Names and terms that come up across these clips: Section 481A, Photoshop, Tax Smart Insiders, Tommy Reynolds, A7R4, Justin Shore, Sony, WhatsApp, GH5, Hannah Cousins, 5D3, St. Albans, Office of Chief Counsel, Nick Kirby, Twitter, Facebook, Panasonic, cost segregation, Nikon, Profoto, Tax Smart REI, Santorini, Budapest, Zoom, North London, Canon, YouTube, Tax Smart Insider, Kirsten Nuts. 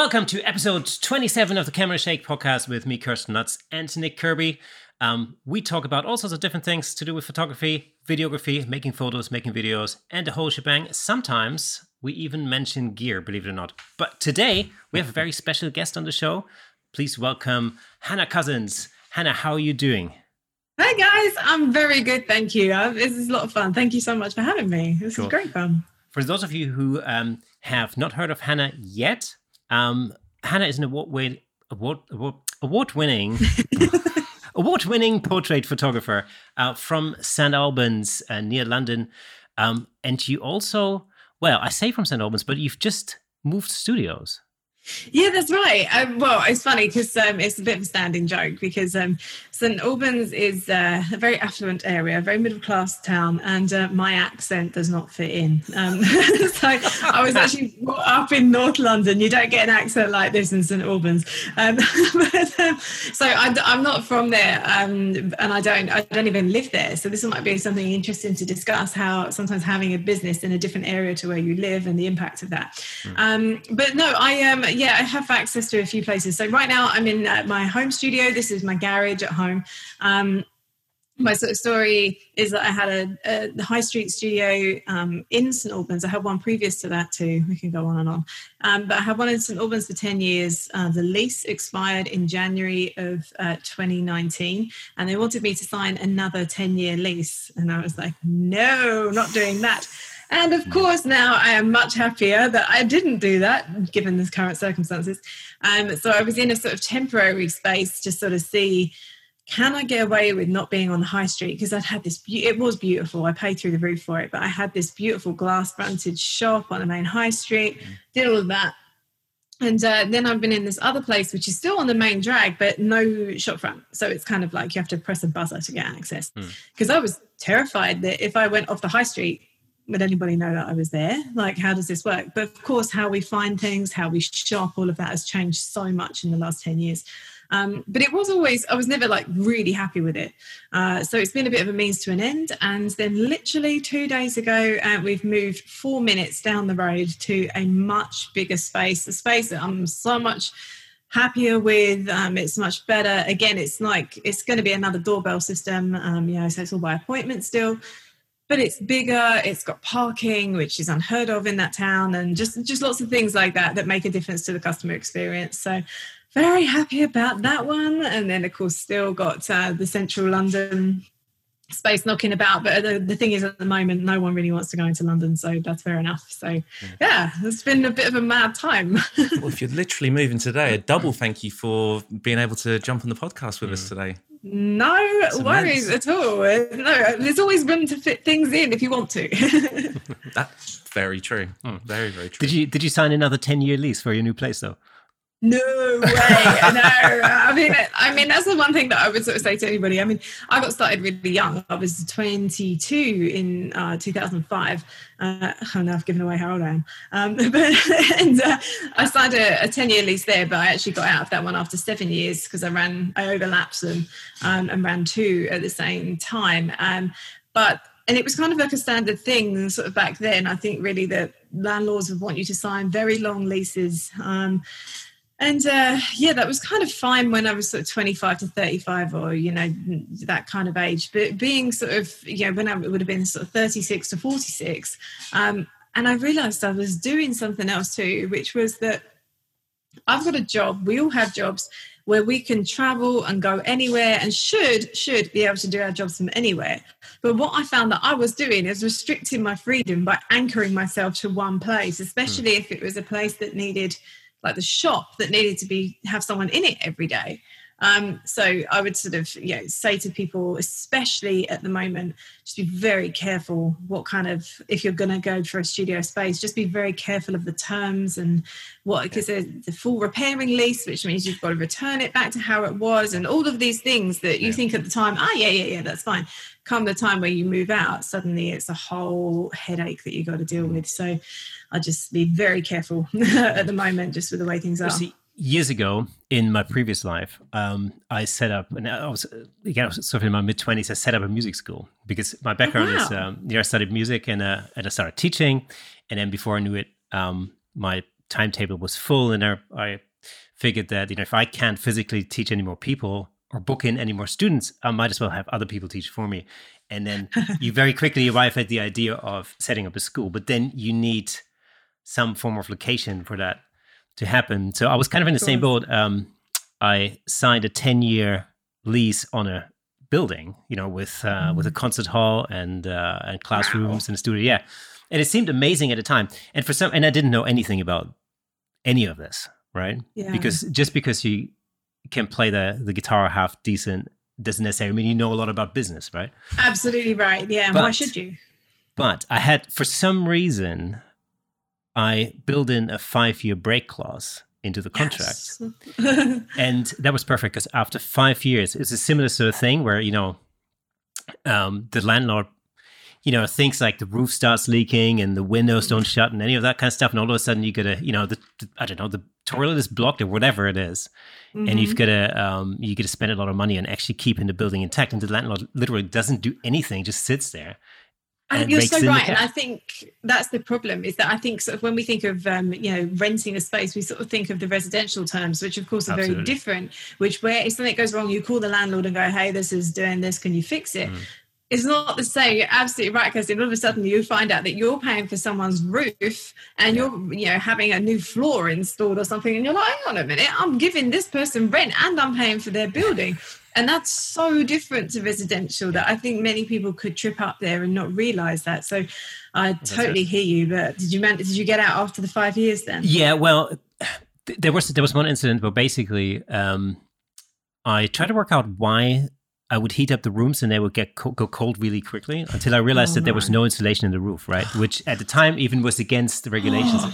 Welcome to episode 27 of the Camera Shake podcast with me, Kirsten Nuts, and Nick Kirby. We talk about all sorts of different things to do with photography, videography, making photos, making videos, and the whole shebang. Sometimes we even mention gear, believe it or not. But today we have a very special guest on the show. Please welcome Hannah Cousins. Hannah, how are you doing? Hi guys, I'm very good, thank you. This is a lot of fun. Thank you so much for having me. This is great fun. For those of you who have not heard of Hannah yet, Hannah is an award-winning award-winning portrait photographer from St. Albans near London. And you also, well, I say from St. Albans, but you've just moved studios. Yeah, that's right. Well, it's funny because it's a bit of a standing joke because St. Albans is a very affluent area, a very middle-class town, and my accent does not fit in. So I was actually brought up in North London. You don't get an accent like this in St. Albans. So I'm not from there, and I don't even live there. So this might be something interesting to discuss, how sometimes having a business in a different area to where you live and the impact of that. But no, I am... Yeah, I have access to a few places. So right now I'm in my home studio. This is my garage at home. My sort of story is that I had the High Street studio in St. Albans. I had one previous to that too. We can go on and on. But I had one in St. Albans for 10 years. The lease expired in January of 2019, and they wanted me to sign another 10-year lease. And I was like, no, not doing that. And of course, now I am much happier that I didn't do that, given the current circumstances. So I was in a sort of temporary space to sort of see, can I get away with not being on the high street? Because I'd had this, it was beautiful. I paid through the roof for it, but I had this beautiful glass fronted shop on the main high street, did all of that. And then I've been in this other place, which is still on the main drag, but no shopfront. So it's kind of like you have to press a buzzer to get access. Because I was terrified that if I went off the high street, would anybody know that I was there? Like, how does this work? But of course, how we find things, how we shop, all of that has changed so much in the last 10 years. But it was always, I was never like really happy with it. So it's been a bit of a means to an end. And then literally 2 days ago, we've moved 4 minutes down the road to a much bigger space, a space that I'm so much happier with. It's much better. Again, it's like, it's going to be another doorbell system, you know, so it's all by appointment still. But it's bigger, it's got parking, which is unheard of in that town, and just lots of things like that that make a difference to the customer experience. So very happy about that one. And then, of course, still got the central London space knocking about. But the thing is, at the moment, no one really wants to go into London, so that's fair enough. So, yeah, it's been a bit of a mad time. Well, if you're literally moving today, a double thank you for being able to jump on the podcast with us today. No worries at all. No, there's always room to fit things in if you want to. That's very true. Very, very true. Did you sign another 10-year lease for your new place, though? No way. No. I mean, that's the one thing that I would sort of say to anybody. I mean, I got started really young. I was 22 in 2005. Oh, no, I've given away how old I am. I signed a 10-year lease there, but I actually got out of that one after 7 years because I overlapped them and ran two at the same time. And it was kind of like a standard thing sort of back then. I think really that landlords would want you to sign very long leases. And that was kind of fine when I was sort of 25 to 35 or, you know, that kind of age. But being sort of, you know, when I would have been sort of 36 to 46, and I realised I was doing something else too, which was that I've got a job, we all have jobs, where we can travel and go anywhere and should be able to do our jobs from anywhere. But what I found that I was doing is restricting my freedom by anchoring myself to one place, especially if it was a place that needed... like the shop that needed to have someone in it every day. So I would sort of, you know, say to people, especially at the moment, just be very careful what kind of, if you're going to go for a studio space, just be very careful of the terms and what, because there's the full repairing lease, which means you've got to return it back to how it was and all of these things that you think at the time, that's fine. Come the time where you move out, suddenly it's a whole headache that you got to deal with. So I'll just be very careful at the moment, just with the way things are. See, years ago in my previous life, I set up, and I was sort of in my mid-20s, I set up a music school because my background is, I studied music and I started teaching. And then before I knew it, my timetable was full, and I figured that, you know, if I can't physically teach any more people or book in any more students, I might as well have other people teach for me. And then you very quickly arrive at the idea of setting up a school, but then you need some form of location for that to happen. So I was kind of in the same boat. I signed a 10-year lease on a building, you know, with a concert hall and classrooms and a studio. Yeah. And it seemed amazing at the time. And for some, and I didn't know anything about any of this, right? Yeah. Because just because you can play the guitar half decent doesn't necessarily mean you know a lot about business, right? Absolutely right. Yeah. But, why should you? But I had, for some reason, I built in a 5-year break clause into the contract. Yes. And that was perfect, because after 5 years, it's a similar sort of thing where, you know, the landlord, you know, things like the roof starts leaking and the windows don't shut and any of that kind of stuff. And all of a sudden you got to, you know, the toilet is blocked or whatever it is. Mm-hmm. And you've got to, spend a lot of money on actually keeping the building intact. And the landlord literally doesn't do anything, just sits there. And you're so right. And I think that's the problem, is that I think sort of when we think of, you know, renting a space, we sort of think of the residential terms, which of course are Absolutely. Very different, which where if something goes wrong, you call the landlord and go, hey, this is doing this, can you fix it? Mm. It's not the same. You're absolutely right, Kirsten. All of a sudden you find out that you're paying for someone's roof and you're, you know, having a new floor installed or something. And you're like, hang on a minute, I'm giving this person rent and I'm paying for their building. And that's so different to residential that I think many people could trip up there and not realize that. So I totally hear you. But did you get out after the 5 years then? Yeah, well, there was one incident where basically I tried to work out why I would heat up the rooms and they would go cold really quickly until I realized that there was no insulation in the roof, right? Which at the time even was against the regulations.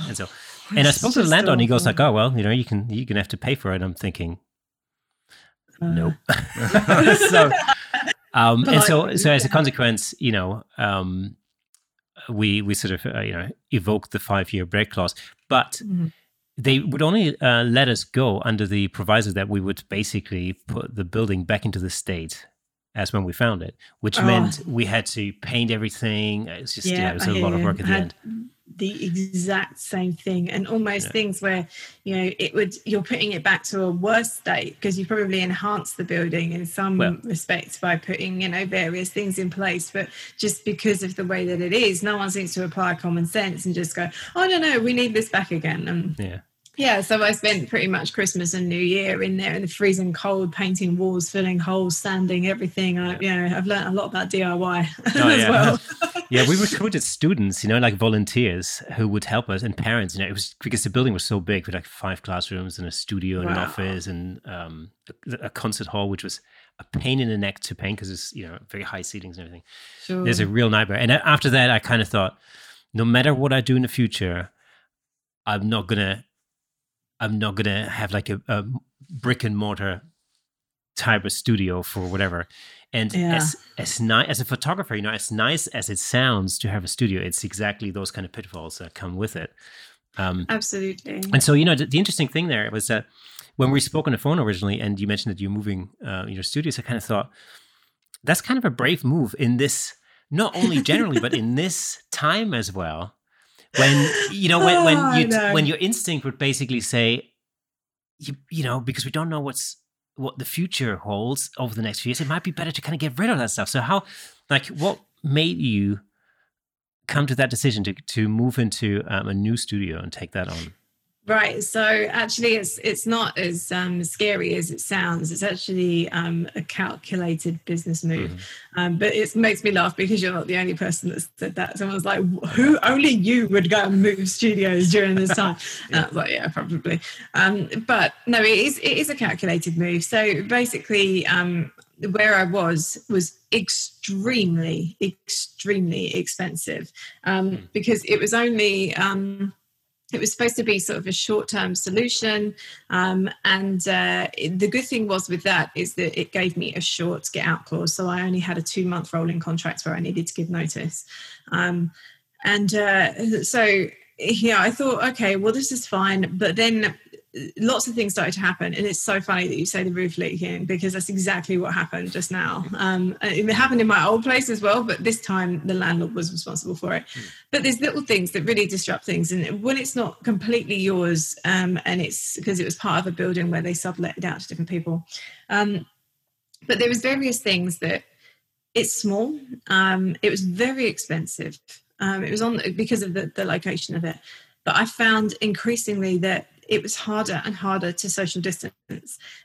And I spoke to the landlord and he goes like, oh, well, you know, you're gonna have to pay for it. I'm thinking, nope. So as a consequence, you know, we sort of, you know, evoked the 5-year break clause, but they would only let us go under the proviso that we would basically put the building back into the state as when we found it, which meant we had to paint everything. It's just, yeah, it was a lot of work at the end. The exact same thing, and almost things where, you know, you're putting it back to a worse state because you probably enhanced the building in some respects by putting, you know, various things in place, but just because of the way that it is, no one seems to apply common sense and just go, oh no, we need this back again. And yeah, so I spent pretty much Christmas and New Year in there in the freezing cold, painting walls, filling holes, sanding everything. You know, I've learned a lot about DIY as well. Yeah, we recruited students, you know, like volunteers who would help us, and parents. You know, it was because the building was so big, with like 5 classrooms and a studio and an office and a concert hall, which was a pain in the neck to paint because it's, you know, very high ceilings and everything. Sure. There's a real nightmare. And after that, I kind of thought, no matter what I do in the future, I'm not gonna have like a brick and mortar type of studio for whatever. And as a photographer, you know, as nice as it sounds to have a studio, it's exactly those kind of pitfalls that come with it. Absolutely. And so, you know, the interesting thing there was that when we spoke on the phone originally, and you mentioned that you're moving your studios, I kind of thought that's kind of a brave move in this, not only generally, but in this time as well. When, you know, when your instinct would basically say, you know, because we don't know what the future holds over the next few years, it might be better to kind of get rid of that stuff. So how, like, what made you come to that decision to move into a new studio and take that on? Right. So actually it's not as scary as it sounds. It's actually a calculated business move. Mm-hmm. But it makes me laugh because you're not the only person that said that. Someone was like, who, only you would go and move studios during this time. And I was like, yeah, probably. But no, it is a calculated move. So basically where I was extremely, extremely expensive because it was only... It was supposed to be sort of a short-term solution. The good thing was with that is that it gave me a short get-out clause. So I only had a 2-month rolling contract where I needed to give notice. So, yeah, I thought, okay, well, this is fine. But then lots of things started to happen. And it's so funny that you say the roof leaking, because that's exactly what happened just now. It happened in my old place as well, but this time the landlord was responsible for it. But there's little things that really disrupt things. And when it's not completely yours, and it's because it was part of a building where they sublet it out to different people. But there was various things that it's small. It was very expensive. It was on because of the location of it. But I found increasingly that it was harder and harder to social distance,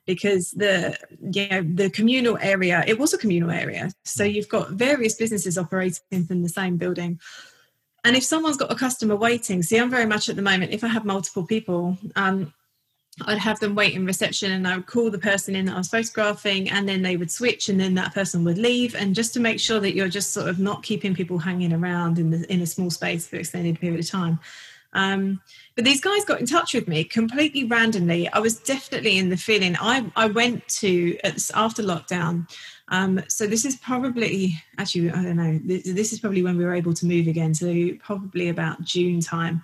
because the communal area, it was a communal area. So you've got various businesses operating from the same building. And if someone's got a customer waiting, see, I'm very much at the moment, if I have multiple people, I'd have them wait in reception, and I would call the person in that I was photographing, and then they would switch, and then that person would leave. And just to make sure that you're just sort of not keeping people hanging around in a small space for an extended period of time. But these guys got in touch with me completely randomly. I was definitely in the feeling. I went to, after lockdown, so this is probably, actually, I don't know, this is probably when we were able to move again, so probably about June time.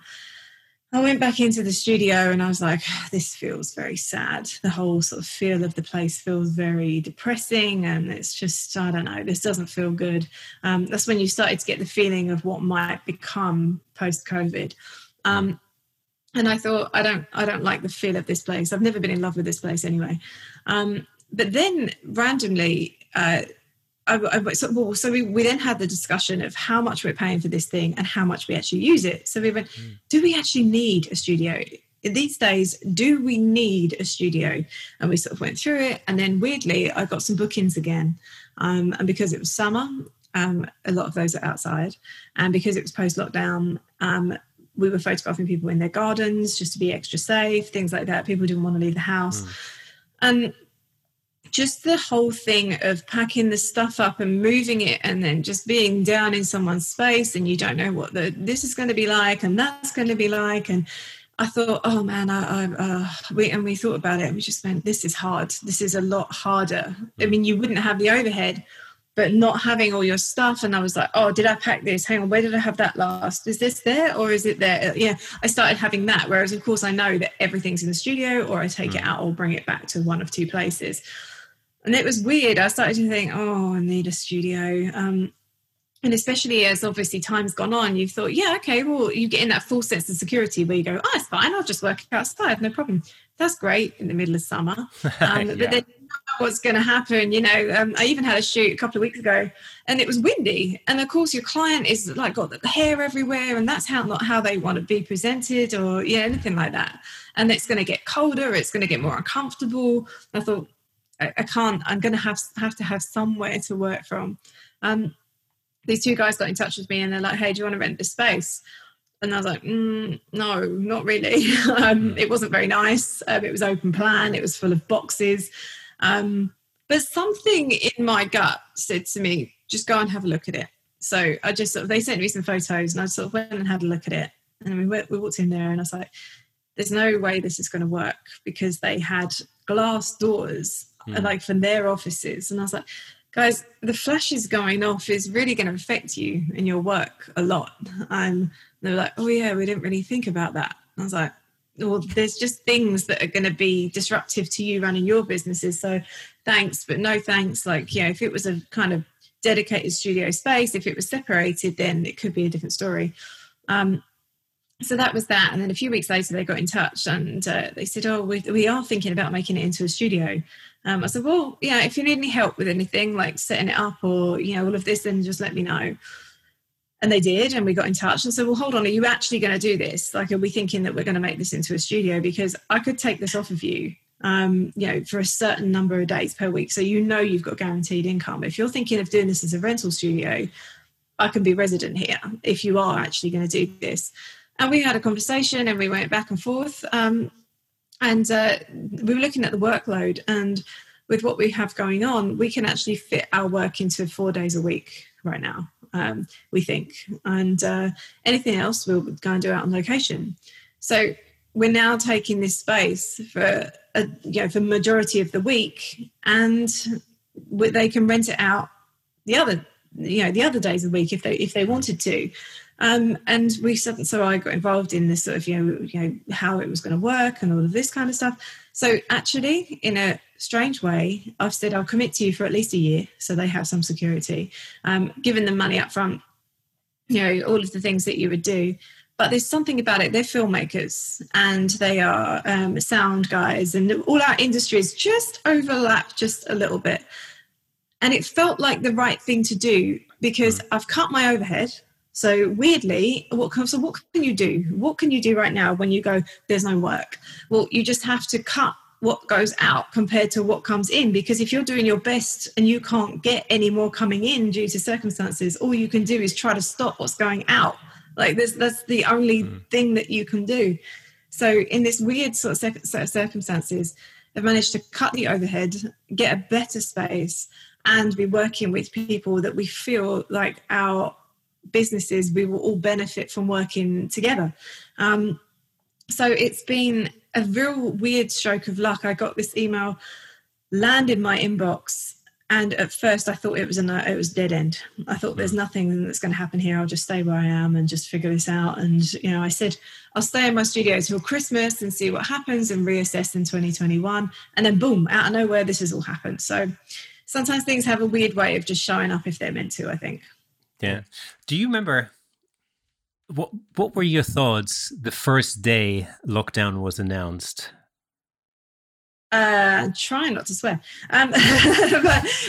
I went back into the studio and I was like, this feels very sad. The whole sort of feel of the place feels very depressing, and it's just, I don't know, this doesn't feel good. That's when you started to get the feeling of what might become post-COVID. And I thought, I don't like the feel of this place. I've never been in love with this place anyway. But then randomly, we then had the discussion of how much we're paying for this thing and how much we actually use it. So we went, do we actually need a studio? These days, do we need a studio? And we sort of went through it. And then weirdly, I got some bookings again. And because it was summer, a lot of those are outside. And because it was post-lockdown, we were photographing people in their gardens just to be extra safe, things like that. People didn't want to leave the house. And just the whole thing of packing the stuff up and moving it, and then just being down in someone's space, and you don't know what this is going to be like and that's going to be like. And I thought, oh man, we thought about it, and we just went, this is hard. This is a lot harder. I mean, you wouldn't have the overhead, but not having all your stuff. And I was like, oh, did I pack this? Hang on, where did I have that last? Is this there or is it there? Yeah, I started having that. Whereas, of course, I know that everything's in the studio, or I take it out or bring it back to one of two places. And it was weird. I started to think, oh, I need a studio. And especially as obviously time's gone on, you've thought, yeah, okay, well, you get in that full sense of security where you go, oh, it's fine, I'll just work outside, no problem. That's great in the middle of summer. Yeah. But then you know what's going to happen, you know. I even had a shoot a couple of weeks ago, and it was windy. And, of course, your client is, like, got the hair everywhere, and that's not how they want to be presented, or, yeah, anything like that. And it's going to get colder. It's going to get more uncomfortable. I thought, I can't, I'm going to have to have somewhere to work from. These two guys got in touch with me, and they're like, hey, do you want to rent this space? And I was like, no, not really. It wasn't very nice. It was open plan. It was full of boxes. But something in my gut said to me, just go and have a look at it. So I just sort of, they sent me some photos, and I sort of went and had a look at it. And we walked in there, and I was like, there's no way this is going to work, because they had glass doors like from their offices. And I was like, guys, the flashes going off is really going to affect you in your work a lot. And they're like, oh yeah, we didn't really think about that. And I was like, well, there's just things that are going to be disruptive to you running your businesses. So thanks, but no thanks. Like, yeah, if it was a kind of dedicated studio space, if it was separated, then it could be a different story. So that was that. And then a few weeks later, they got in touch, and they said, oh, we are thinking about making it into a studio. I said, well, yeah, if you need any help with anything, like setting it up or, you know, all of this, then just let me know. And they did. And we got in touch and said, well, hold on, are you actually going to do this? Like, are we thinking that we're going to make this into a studio? Because I could take this off of you, you know, for a certain number of days per week. So, you know, you've got guaranteed income. If you're thinking of doing this as a rental studio, I can be resident here if you are actually going to do this. And we had a conversation, and we went back and forth. And we were looking at the workload, and with what we have going on, we can actually fit our work into 4 days a week right now, we think. And anything else, we'll go and do out on location. So we're now taking this space for, for majority of the week, and they can rent it out the other days of the week if they wanted to. And we said, so I got involved in this sort of, you know, how it was going to work and all of this kind of stuff. So actually, in a strange way, I've said, I'll commit to you for at least a year. So they have some security, giving them money up front, you know, all of the things that you would do. But there's something about it. They're filmmakers and they are sound guys, and all our industries just overlap just a little bit. And it felt like the right thing to do because I've cut my overhead. So weirdly, what can you do? What can you do right now when you go, there's no work? Well, you just have to cut what goes out compared to what comes in, because if you're doing your best and you can't get any more coming in due to circumstances, all you can do is try to stop what's going out. Like that's the only thing that you can do. So in this weird sort of set of circumstances, I've managed to cut the overhead, get a better space, and be working with people that we feel like our businesses, we will all benefit from working together. So it's been a real weird stroke of luck. I got this email, landed my inbox, and at first I thought it was dead end. I thought there's nothing that's going to happen here. I'll just stay where I am and just figure this out. And you know, I said I'll stay in my studio till Christmas and see what happens and reassess in 2021. And then boom, out of nowhere, this has all happened. So sometimes things have a weird way of just showing up if they're meant to, I think. Yeah. Do you remember what were your thoughts the first day lockdown was announced? Try not to swear. But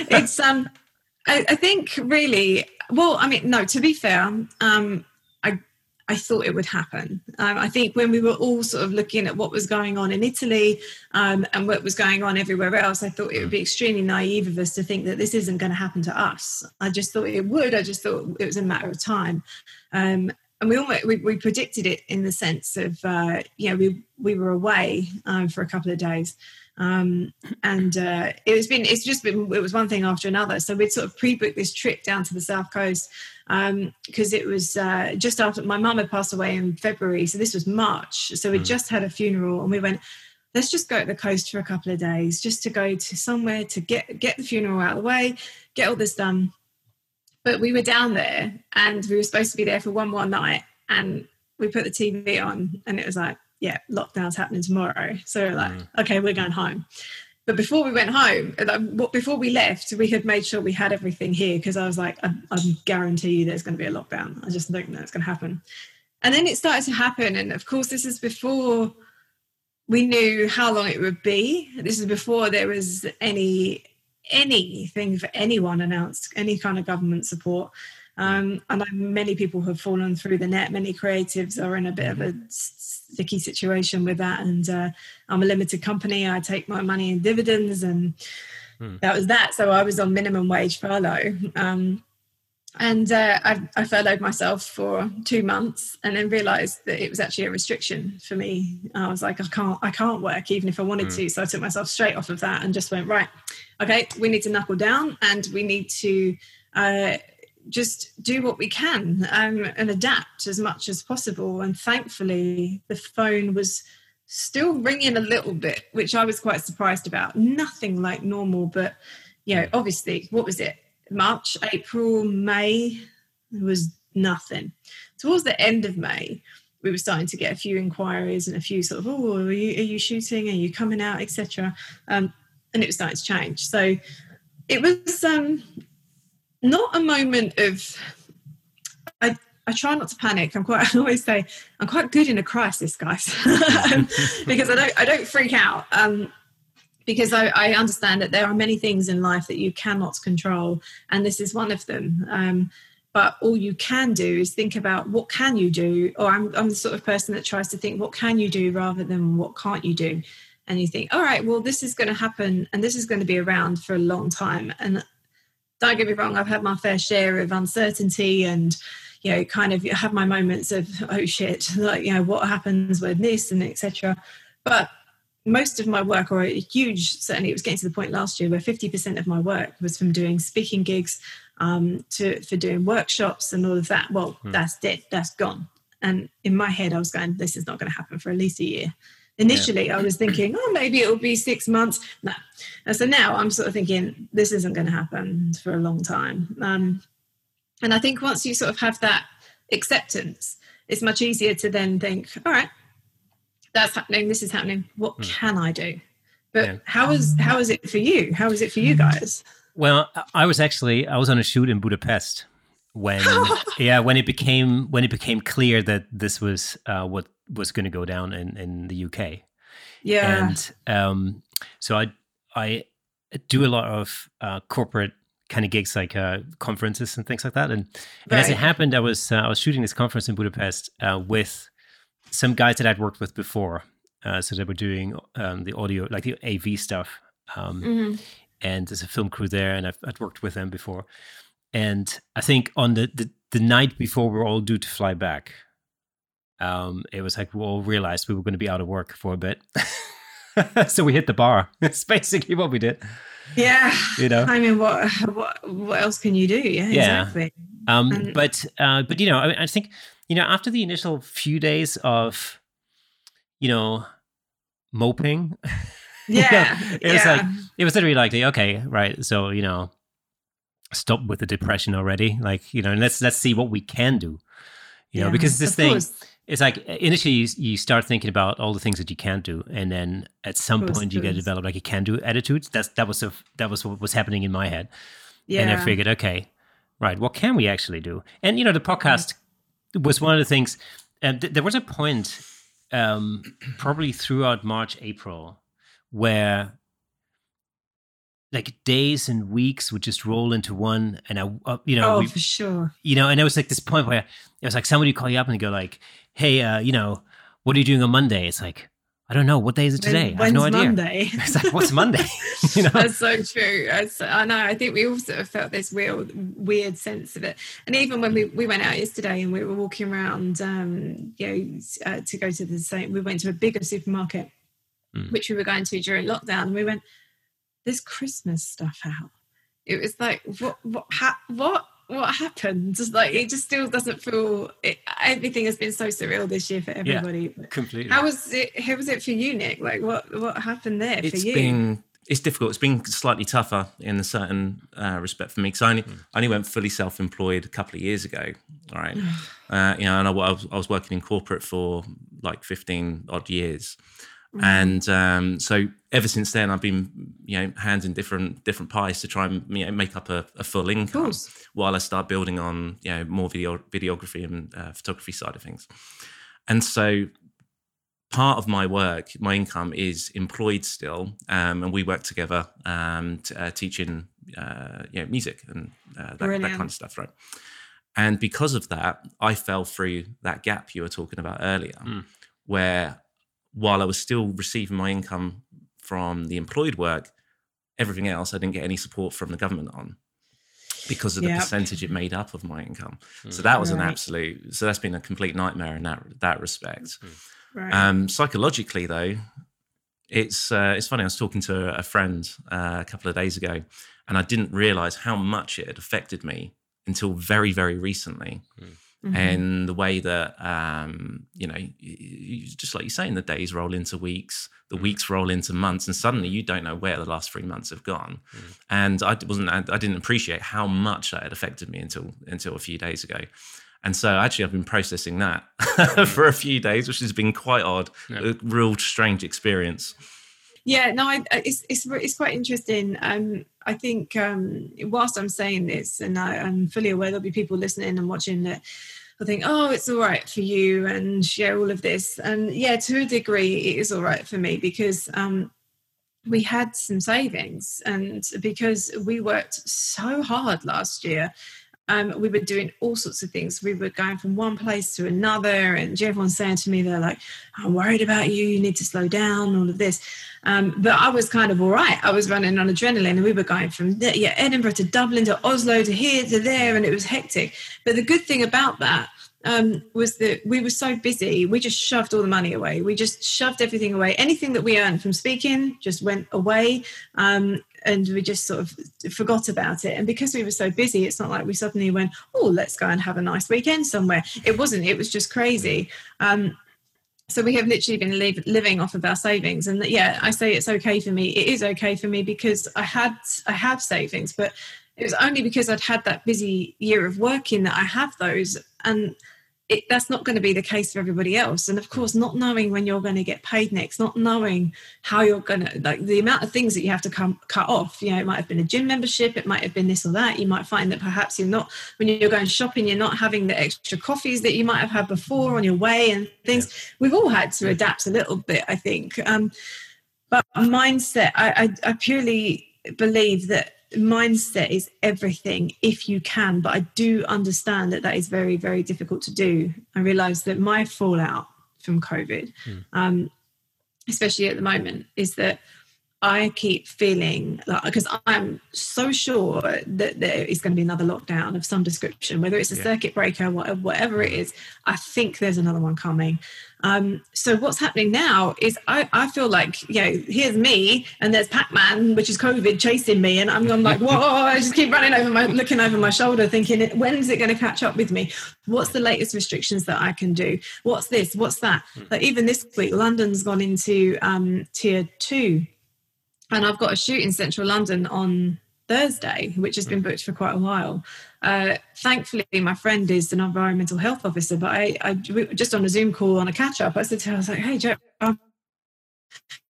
it's I think really, well, I mean, no, to be fair, I thought it would happen. I think when we were all sort of looking at what was going on in Italy and what was going on everywhere else, I thought it would be extremely naive of us to think that this isn't going to happen to us. I just thought it would. I just thought it was a matter of time. And we predicted it in the sense of, you know, we were away for a couple of days. It was one thing after another. So we'd sort of pre-booked this trip down to the South Coast because it was just after my mum had passed away in February. So this was March. So we just had a funeral and we went, let's just go to the coast for a couple of days just to go to somewhere to get the funeral out of the way, get all this done. But we were down there and we were supposed to be there for one more night, and we put the TV on and it was like, yeah, lockdown's happening tomorrow. So we're like, okay, we're going home. But before we went home, before we left, we had made sure we had everything here because I was like, I guarantee you there's going to be a lockdown. I just don't know it's going to happen. And then it started to happen. And of course, this is before we knew how long it would be. This is before there was anything for anyone announced, any kind of government support. I know many people have fallen through the net. Many creatives are in a bit of a sticky situation with that. And I'm a limited company. I take my money in dividends, and that was that. So I was on minimum wage furlough. I furloughed myself for 2 months and then realised that it was actually a restriction for me. I was like, I can't work even if I wanted to. So I took myself straight off of that and just went, right, okay, we need to knuckle down and we need to just do what we can and adapt as much as possible. And thankfully, the phone was still ringing a little bit, which I was quite surprised about. Nothing like normal, but, you know, obviously, what was it? March, April, May was nothing. Towards the end of May, we were starting to get a few inquiries and a few sort of, oh, are you shooting? Are you coming out, etc. And it was starting to change. So it was not a moment of. I try not to panic. I always say I'm quite good in a crisis, guys, because I don't freak out. Because I understand that there are many things in life that you cannot control, and this is one of them. But all you can do is think about what can you do, or I'm the sort of person that tries to think what can you do rather than what can't you do. And you think, all right, well, this is going to happen and this is going to be around for a long time. And don't get me wrong, I've had my fair share of uncertainty and, you know, kind of have my moments of, oh, shit, like, you know, what happens with this and et cetera. But most of my work, or a huge, certainly it was getting to the point last year where 50% of my work was from doing speaking gigs for doing workshops and all of that. Well, that's dead, that's gone. And in my head, I was going, this is not going to happen for at least a year. Initially, I was thinking, oh, maybe it'll be 6 months. No. And so now I'm sort of thinking, this isn't going to happen for a long time. And I think once you sort of have that acceptance, it's much easier to then think, all right, that's happening, this is happening, what can I do? But how is it for you? How is it for you guys? Well, I was on a shoot in Budapest when it became clear that this was what was going to go down in the UK. Yeah. And so I do a lot of corporate kind of gigs, like conferences and things like that. And as it happened, I was shooting this conference in Budapest with some guys that I'd worked with before. So they were doing the audio, like the AV stuff. And there's a film crew there, and I'd worked with them before. And I think on the night before we were all due to fly back, it was like we all realized we were going to be out of work for a bit. So we hit the bar. That's basically what we did. Yeah. You know, I mean, what else can you do? Yeah. Exactly. But you know, I think, you know, after the initial few days of, you know, moping, it was literally like, okay, right. So, you know, stop with the depression already. Like, you know, and let's see what we can do, you know, because this thing, it's like initially you start thinking about all the things that you can't do. And then at some point you get to develop like a can do attitude. That was what was happening in my head. Yeah. And I figured, okay, right, what can we actually do? And, you know, the podcast was one of the things, and there was a point probably throughout March, April, where like days and weeks would just roll into one, and I you know, for sure, you know, and it was like this point where it was like somebody would call you up and go like, "Hey, you know, what are you doing on Monday?" It's like, I don't know, what day is it today? I have no idea. Monday? It's like, what's Monday? You know? That's so true. I know. I think we all sort of felt this weird sense of it. And even when we went out yesterday and we were walking around, to go to the same, we went to a bigger supermarket, which we were going to during lockdown, and we went, "There's Christmas stuff out." It was like, what happened? Just like, it just still doesn't feel. Everything has been so surreal this year for everybody. Yeah, completely. How was it for you, Nick? Like, what happened there for you? It's difficult. It's been slightly tougher in a certain respect for me, because I only went fully self-employed a couple of years ago. All right, you know, and I was working in corporate for like 15 odd years. And so ever since then, I've been, you know, hands in different pies to try and, you know, make up a full income while I start building on, you know, more videography and photography side of things. And so part of my work, my income is employed still, and we work together teaching, you know, music and that kind of stuff, right? And because of that, I fell through that gap you were talking about earlier, where while I was still receiving my income from the employed work, everything else I didn't get any support from the government on because of the percentage it made up of my income. So that was that's been a complete nightmare in that respect. Right. Psychologically though, it's funny. I was talking to a friend a couple of days ago, and I didn't realize how much it had affected me until very, very recently. Mm-hmm. And the way that, you know, just like you're saying, the days roll into weeks, the weeks roll into months, and suddenly you don't know where the last 3 months have gone. And I didn't appreciate how much that had affected me until a few days ago. And so actually I've been processing that for a few days, which has been quite odd, a real strange experience. Yeah, no, it's quite interesting. I think whilst I'm saying this, and I'm fully aware there'll be people listening and watching that I think, oh, it's all right for you and share all of this. And yeah, to a degree, it is all right for me because we had some savings, and because we worked so hard last year. We were doing all sorts of things. We were going from one place to another, and everyone's saying to me, they're like, "I'm worried about you, you need to slow down," all of this. But I was kind of all right. I was running on adrenaline, and we were going from Edinburgh to Dublin to Oslo to here to there, and it was hectic. But the good thing about that was that we were so busy, we just shoved all the money away. We just shoved everything away. Anything that we earned from speaking just went away. And we just sort of forgot about it. And because we were so busy, it's not like we suddenly went, "Oh, let's go and have a nice weekend somewhere." It wasn't. It was just crazy. So we have literally been living off of our savings. And I say it's okay for me. It is okay for me because I have savings, but it was only because I'd had that busy year of working that I have those. And that's not going to be the case for everybody else. And of course, not knowing when you're going to get paid next, not knowing how you're going to, like the amount of things that you have to cut off, you know, it might have been a gym membership, it might have been this or that. You might find that perhaps you're not, when you're going shopping, you're not having the extra coffees that you might have had before on your way and things. Yeah. We've all had to adapt a little bit, I think. But mindset, I purely believe that mindset is everything if you can, but I do understand that that is very, very difficult to do. I realized that my fallout from COVID, especially at the moment, is that I keep feeling like, because I'm so sure that there is going to be another lockdown of some description, whether it's a circuit breaker, whatever it is, I think there's another one coming. So what's happening now is I feel like, you know, here's me and there's Pac-Man, which is COVID, chasing me, and I'm like, whoa, I just keep running over looking over my shoulder thinking, when is it going to catch up with me? What's the latest restrictions that I can do? What's this? What's that? Like even this week, London's gone into tier 2. And I've got a shoot in central London on Thursday, which has been booked for quite a while. Thankfully, my friend is an environmental health officer, but I just on a Zoom call on a catch-up, I said to her, I was like, hey, Joe,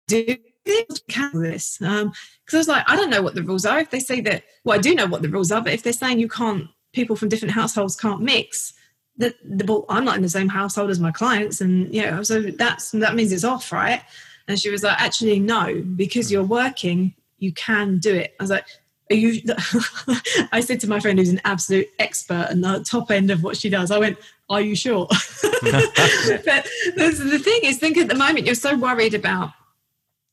do you cancel this? Because I was like, I don't know what the rules are. If they say that, well, I do know what the rules are, but if they're saying you can't, people from different households can't mix, I'm not in the same household as my clients. And, you know, so that means it's off, right? And she was like, actually, no, because you're working, you can do it. I was like, are you? I said to my friend, who's an absolute expert and the top end of what she does, I went, are you sure? But the thing is, think at the moment, you're so worried about,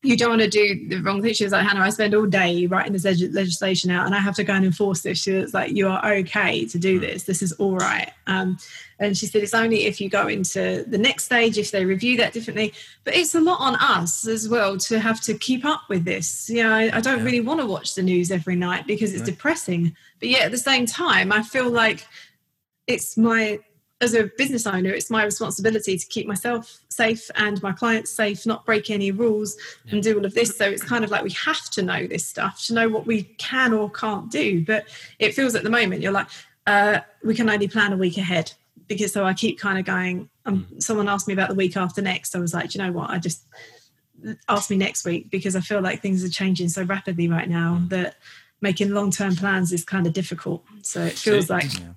you don't want to do the wrong thing. She was like, Hannah, I spend all day writing this legislation out and I have to go and enforce this. She was like, you are okay to do this. This is all right. And she said, it's only if you go into the next stage, if they review that differently. But it's a lot on us as well to have to keep up with this. You know, I don't really want to watch the news every night because it's depressing. But yet at the same time, I feel like it's my... as a business owner, it's my responsibility to keep myself safe and my clients safe, not break any rules and do all of this. So it's kind of like we have to know this stuff to know what we can or can't do. But it feels at the moment you're like, we can only plan a week ahead because so I keep kind of going, someone asked me about the week after next. I was like, do you know what? I just ask me next week because I feel like things are changing so rapidly right now that making long-term plans is kind of difficult. So it feels like... Yeah.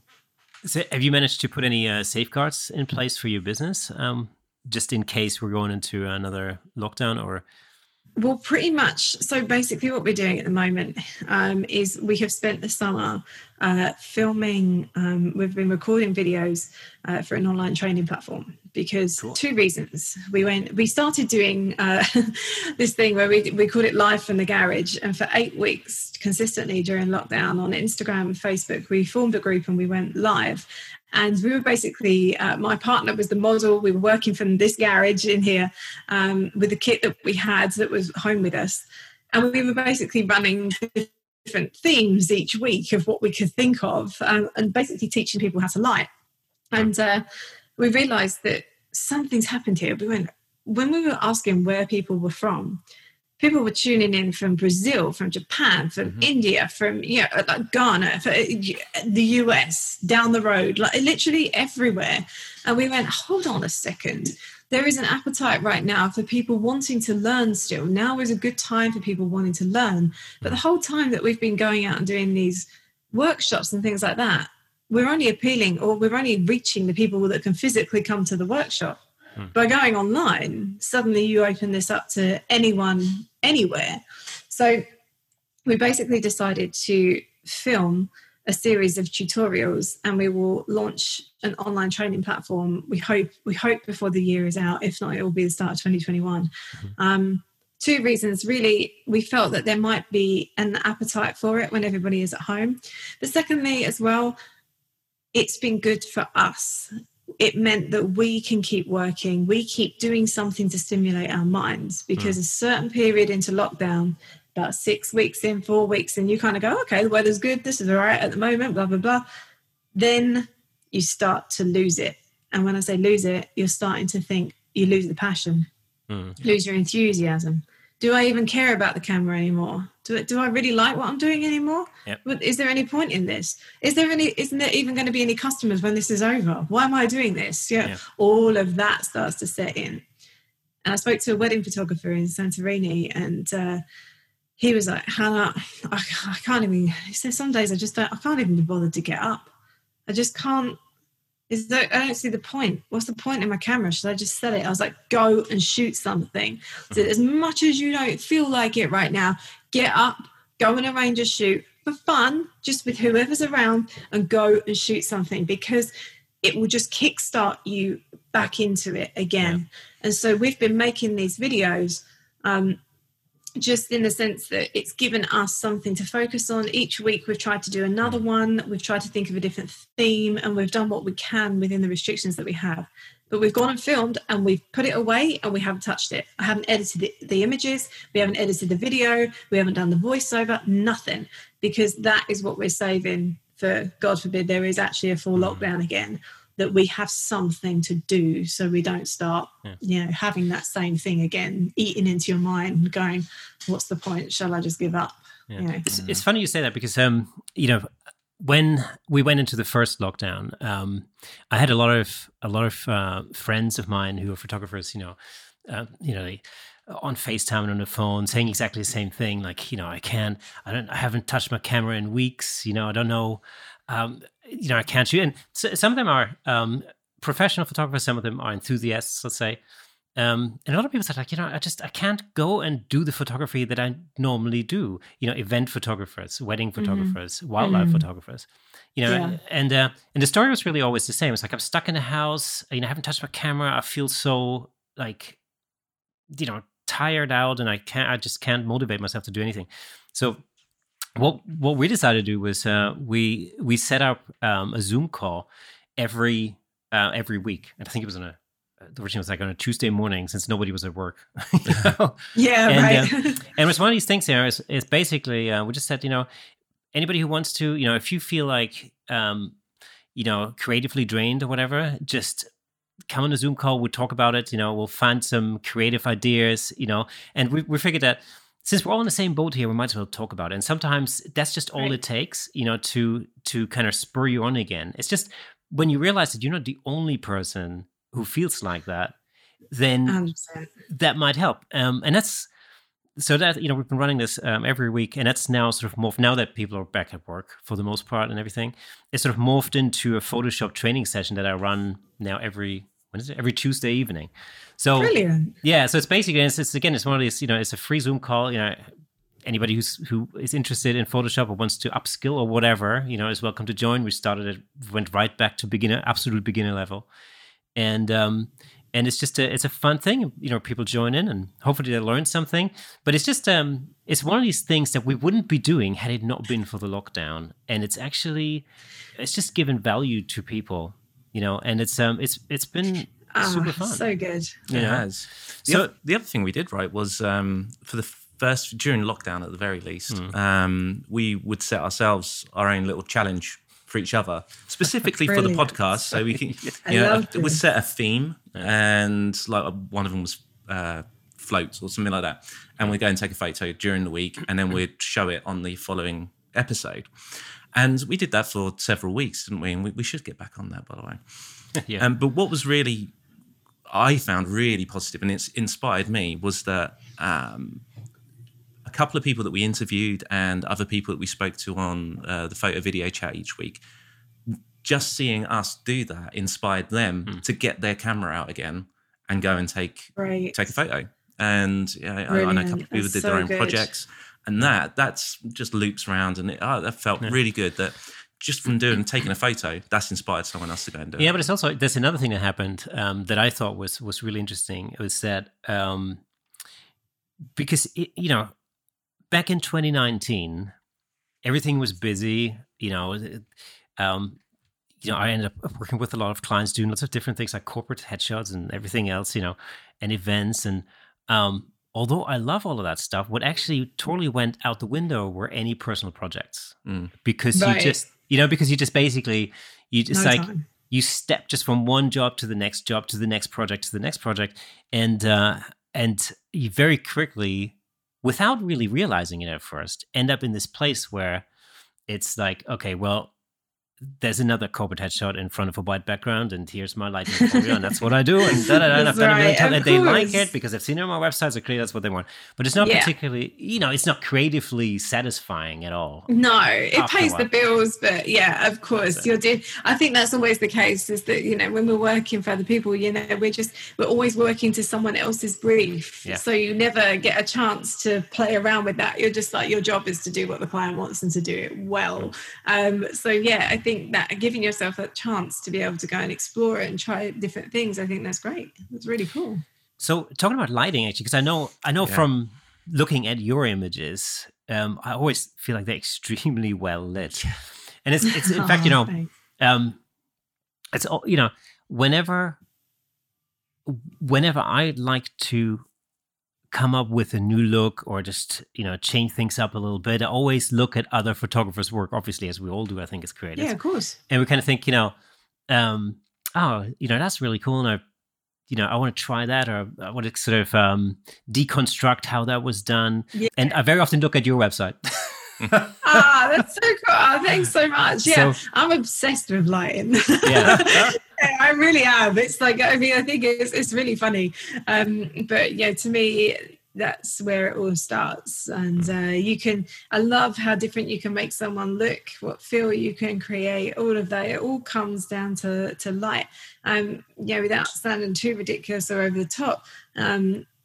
So have you managed to put any safeguards in place for your business just in case we're going into another lockdown or? Well, pretty much. So basically what we're doing at the moment is we have spent the summer filming. We've been recording videos for an online training platform because two reasons. We started doing this thing where we called it Live from the Garage. And for 8 weeks consistently during lockdown on Instagram and Facebook, we formed a group and we went live. And we were basically, my partner was the model. We were working from this garage in here with the kit that we had that was home with us. And we were basically running different themes each week of what we could think of and basically teaching people how to light. And we realised that something's happened here. We went, when we were asking where people were from, people were tuning in from Brazil, from Japan, from India, from like Ghana, from the US, down the road, like literally everywhere. And we went, hold on a second. There is an appetite right now for people wanting to learn still. Now is a good time for people wanting to learn. But the whole time that we've been going out and doing these workshops and things like that, we're only appealing or we're only reaching the people that can physically come to the workshop. By going online, suddenly you open this up to anyone, anywhere. So we basically decided to film a series of tutorials and we will launch an online training platform. We hope before the year is out. If not, it will be the start of 2021. Two reasons, really, we felt that there might be an appetite for it when everybody is at home. But secondly, as well, it's been good for us. It meant that we can keep working. We keep doing something to stimulate our minds because a certain period into lockdown, about 6 weeks in, 4 weeks in, you kind of go, okay, the weather's good. This is all right at the moment, blah, blah, blah. Then you start to lose it. And when I say lose it, you're starting to think you lose the passion, lose your enthusiasm. do I even care about the camera anymore? Do I really like what I'm doing anymore? Yep. Is there any point in this? Isn't there even going to be any customers when this is over? Why am I doing this? Yeah. All of that starts to set in. And I spoke to a wedding photographer in Santorini, and he was like, Hannah, I can't even, he said, some days I can't even be bothered to get up. I just can't. I don't see the point. What's the point in my camera? Should I just sell it? I was like, go and shoot something. So as much as you don't feel like it right now, get up, go and arrange a shoot for fun, just with whoever's around, and go and shoot something, because it will just kickstart you back into it again. Yeah. And so we've been making these videos just in the sense that it's given us something to focus on. Each week we've tried to do another one, we've tried to think of a different theme, and we've done what we can within the restrictions that we have. But we've gone and filmed, and we've put it away, and we haven't touched it. I haven't edited the images, we haven't edited the video, we haven't done the voiceover, nothing, because that is what we're saving for, God forbid, there is actually a full lockdown again, that we have something to do, so we don't start, you know, having that same thing again, eating into your mind and going, what's the point? Shall I just give up? Yeah. You know? It's funny you say that, because, you know, when we went into the first lockdown, I had a lot of friends of mine who are photographers, they, on FaceTime and on the phone, saying exactly the same thing. Like, I haven't touched my camera in weeks. I don't know. I can't shoot. And so, some of them are professional photographers. Some of them are enthusiasts, let's say. And a lot of people said, like, I can't go and do the photography that I normally do. Event photographers, wedding photographers, wildlife photographers. And the story was really always the same. It's like, I'm stuck in a house. I haven't touched my camera. I feel so, like, tired out, and I just can't motivate myself to do anything. So what we decided to do was we set up a Zoom call every week, and I think it was on a Tuesday morning, since nobody was at work. And it was one of these things here. It's basically we just said, anybody who wants to, if you feel like creatively drained or whatever, just come on a Zoom call. We'll talk about it. We'll find some creative ideas. And we figured that, since we're all in the same boat here, we might as well talk about it. And sometimes that's just all it takes, to kind of spur you on again. It's just when you realize that you're not the only person who feels like that, then 100%. That might help. And that's, so that, we've been running this every week, and that's now sort of morphed, now that people are back at work for the most part and everything, it's sort of morphed into a Photoshop training session that I run now every Tuesday evening. So brilliant. Yeah, so it's basically, it's one of these, it's a free Zoom call. Anybody who is interested in Photoshop or wants to upskill or whatever, is welcome to join. We started it, went right back to absolute beginner level. And it's just it's a fun thing. People join in, and hopefully they learn something. But it's just it's one of these things that we wouldn't be doing had it not been for the lockdown. And it's just given value to people, and it's been super fun. So good. It has. The other thing we did right was for the first, during lockdown at the very least, we would set ourselves our own little challenge for each other, specifically for the podcast, so we can we set a theme, and like one of them was floats or something like that, and we go and take a photo during the week, and then we'd show it on the following episode. And we did that for several weeks, didn't we? And we should get back on that, by the way. But what was I found really positive, and it's inspired me, was that a couple of people that we interviewed and other people that we spoke to on the photo video chat each week, just seeing us do that inspired them to get their camera out again and go and take a photo. And I know a couple of people did their own projects, and that's just loops around, and that felt really good that just from taking a photo, that's inspired someone else to go and do it. Yeah, but it's also, there's another thing that happened that I thought was really interesting. It was that because, back in 2019, everything was busy. I ended up working with a lot of clients, doing lots of different things, like corporate headshots and everything else, and events. And although I love all of that stuff, what actually totally went out the window were any personal projects, because you step just from one job to the next project, and you very quickly without really realizing it at first, end up in this place where it's like, okay, well, there's another corporate headshot in front of a white background, and here's my lighting tutorial, and that's what I do, and I've done it until they like it because I've seen it on my website, so clearly that's what they want. But it's not particularly, it's not creatively satisfying at all. No, it pays the bills, but yeah, of course, I think that's always the case, is that when we're working for other people, we're always working to someone else's brief, so you never get a chance to play around with that. You're just like, your job is to do what the client wants and to do it well. I think that giving yourself that chance to be able to go and explore it and try different things, I think that's great. That's really cool. So talking about lighting, actually, because I know from looking at your images, I always feel like they're extremely well lit, and it's in fact, it's all, whenever I like to come up with a new look or just, change things up a little bit, I always look at other photographers' work, obviously, as we all do, I think, as creators. Yeah, of course. And we kind of think, that's really cool. And I want to try that, or I want to sort of deconstruct how that was done. Yeah. And I very often look at your website. That's so cool. Oh, thanks so much. Yeah, so, I'm obsessed with lighting. Yeah. I really am. It's like, I think it's really funny. But yeah, to me, that's where it all starts. And I love how different you can make someone look, what feel you can create, all of that. It all comes down to light. Without sounding too ridiculous or over the top,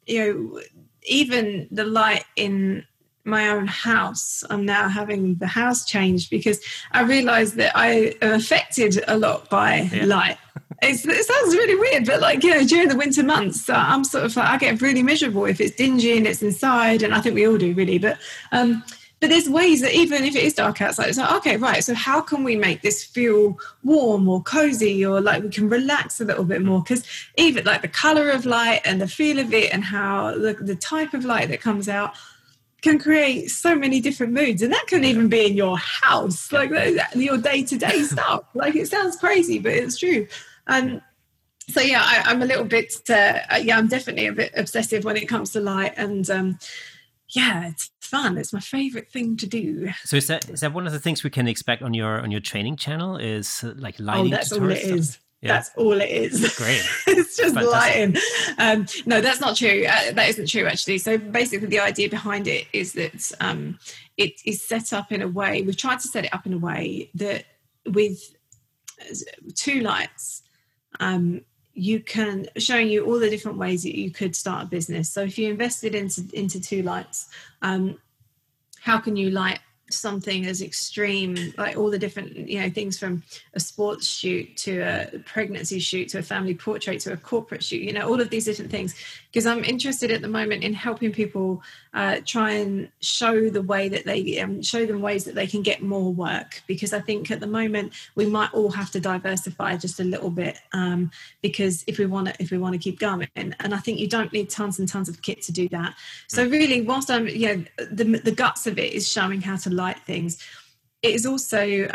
even the light in my own house, I'm now having the house changed because I realized that I am affected a lot by light. It sounds really weird, but during the winter months, I'm sort of like, I get really miserable if it's dingy and it's inside, and I think we all do really, but there's ways that even if it is dark outside, it's like, okay, right, so how can we make this feel warm or cozy, or like we can relax a little bit more? Because even like the color of light and the feel of it and how the type of light that comes out can create so many different moods, and that can even be in your house, like your day-to-day stuff. Like, it sounds crazy, but it's true. So yeah, I'm a little bit I'm definitely a bit obsessive when it comes to light, and it's fun. It's my favorite thing to do. So is that one of the things we can expect on your training channel, is like lighting? Oh, that's all it is. Yeah. That's all it is. Great. It's just lighting. No, that's not true. That isn't true, actually. So basically the idea behind it is that it is set up in a way, we've tried to set it up in a way that with two lights, showing you all the different ways that you could start a business. So if you invested into two lights, how can you light something as extreme, like all the different things, from a sports shoot to a pregnancy shoot to a family portrait to a corporate shoot, all of these different things, because I'm interested at the moment in helping people try and show the way that they show them ways that they can get more work, because I think at the moment we might all have to diversify just a little bit, because if we want to keep going, and I think you don't need tons and tons of kit to do that. So really, whilst I'm the guts of it is showing how to light things, it is also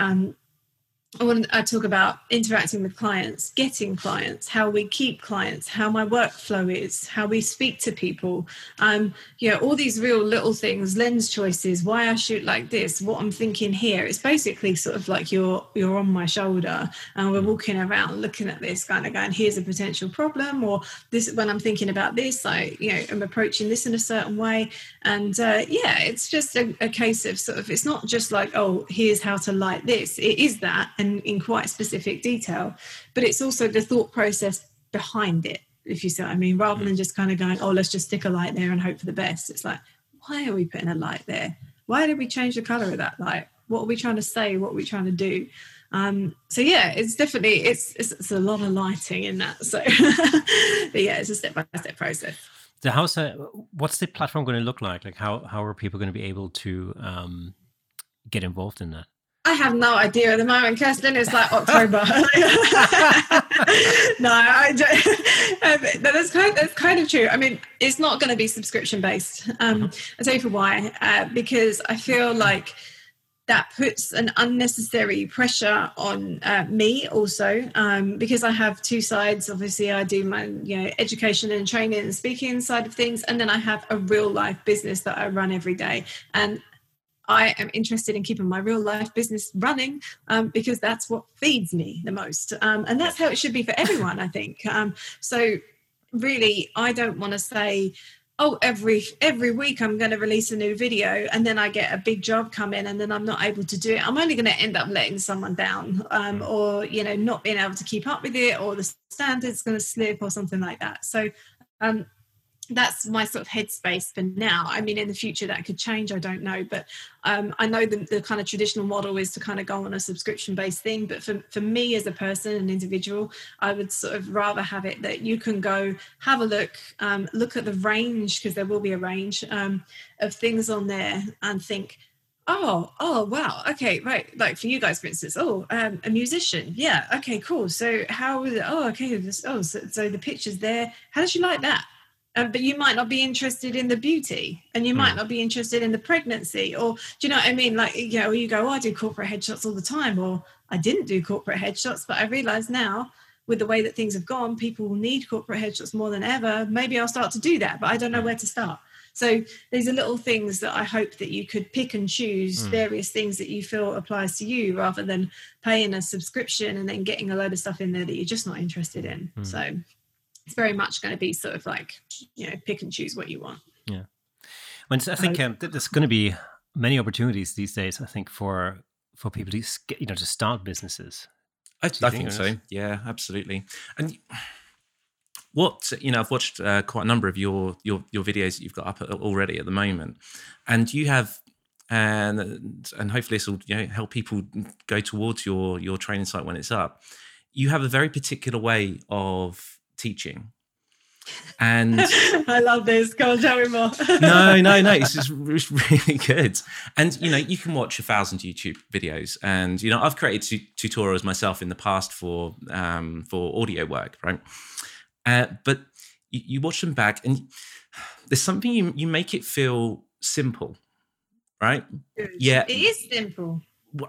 I talk about interacting with clients, getting clients, how we keep clients, how my workflow is, how we speak to people, all these real little things, lens choices, why I shoot like this, what I'm thinking here. It's basically sort of like you're on my shoulder and we're walking around looking at this, kind of going, here's a potential problem, or this, when I'm thinking about this, I'm approaching this in a certain way. And it's just a case of sort of, it's not just like, oh, here's how to light this. It is that, and in quite specific detail, but it's also the thought process behind it, if you see what I mean, rather than just kind of going, oh, let's just stick a light there and hope for the best. It's like, why are we putting a light there? Why did we change the color of that light? What are we trying to say? What are we trying to do? It's definitely, it's a lot of lighting in that. So but yeah, it's a step-by-step process. So what's the platform going to look like? Like how are people going to be able to get involved in that? I have no idea at the moment, Kirsten. It's like October. That's kind of true. I mean, it's not going to be subscription based. I'll tell you for why. Because I feel like that puts an unnecessary pressure on me also, because I have two sides. Obviously, I do my education and training and speaking side of things, and then I have a real life business that I run every day. And I am interested in keeping my real life business running because that's what feeds me the most. And that's how it should be for everyone, I think. So really, I don't want to say, oh, every week I'm going to release a new video and then I get a big job come in and then I'm not able to do it. I'm only going to end up letting someone down or, not being able to keep up with it, or the standard's going to slip or something like that. So that's my sort of headspace for now. I mean, in the future that could change, I don't know. But I know the kind of traditional model is to kind of go on a subscription-based thing. But for me as a person, an individual, I would sort of rather have it that you can go have a look, look at the range, because there will be a range of things on there, and think, oh, wow, okay, right. Like for you guys, for instance, a musician. Yeah, okay, cool. So how was it? Oh, okay. So the picture's there. How did you like that? But you might not be interested in the beauty, and you might not be interested in the pregnancy, or do you know what I mean? Like, you go, I do corporate headshots all the time, or I didn't do corporate headshots, but I realize now with the way that things have gone, people will need corporate headshots more than ever. Maybe I'll start to do that, but I don't know where to start. So these are little things that I hope that you could pick and choose various things that you feel applies to you, rather than paying a subscription and then getting a load of stuff in there that you're just not interested in. So it's very much going to be sort of like, pick and choose what you want. Yeah. When I think there's going to be many opportunities these days, I think, for people to, to start businesses. I think so. Yeah, absolutely. And I've watched quite a number of your videos that you've got up already at the moment, and you have, and hopefully this will help people go towards your training site when it's up. You have a very particular way of teaching, and I love this. Go on, tell me more. no it's really good. And you can watch 1,000 YouTube videos, and I've created tutorials myself in the past for audio work, right? But you watch them back, and there's something, you make it feel simple, right? Good. Yeah, it is simple,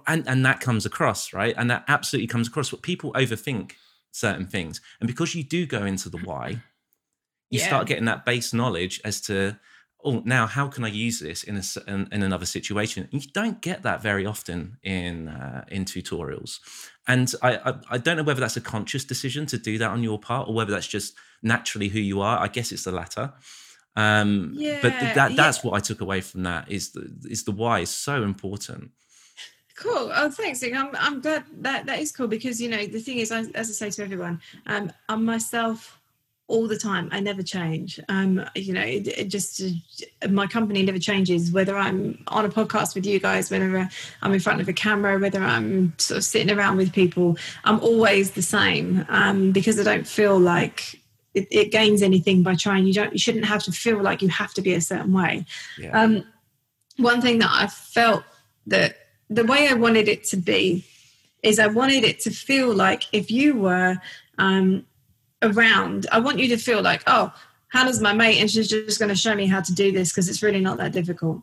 and that comes across, right? And that absolutely comes across. But people overthink certain things, and because you do go into the why, you start getting that base knowledge as to, now how can I use this in another situation? And you don't get that very often in tutorials, and I don't know whether that's a conscious decision to do that on your part, or whether that's just naturally who you are. I guess it's the latter. But that's what I took away from that, is the why is so important. Cool. Oh, thanks. I'm glad that is cool, because, the thing is, as I say to everyone, I'm myself all the time. I never change. My company never changes, whether I'm on a podcast with you guys, whether I'm in front of a camera, whether I'm sort of sitting around with people. I'm always the same, because I don't feel like it gains anything by trying. You shouldn't have to feel like you have to be a certain way. Yeah. One thing that I felt that, the way I wanted it to be, is I wanted it to feel like if you were around, I want you to feel like, oh, Hannah's my mate and she's just going to show me how to do this because it's really not that difficult.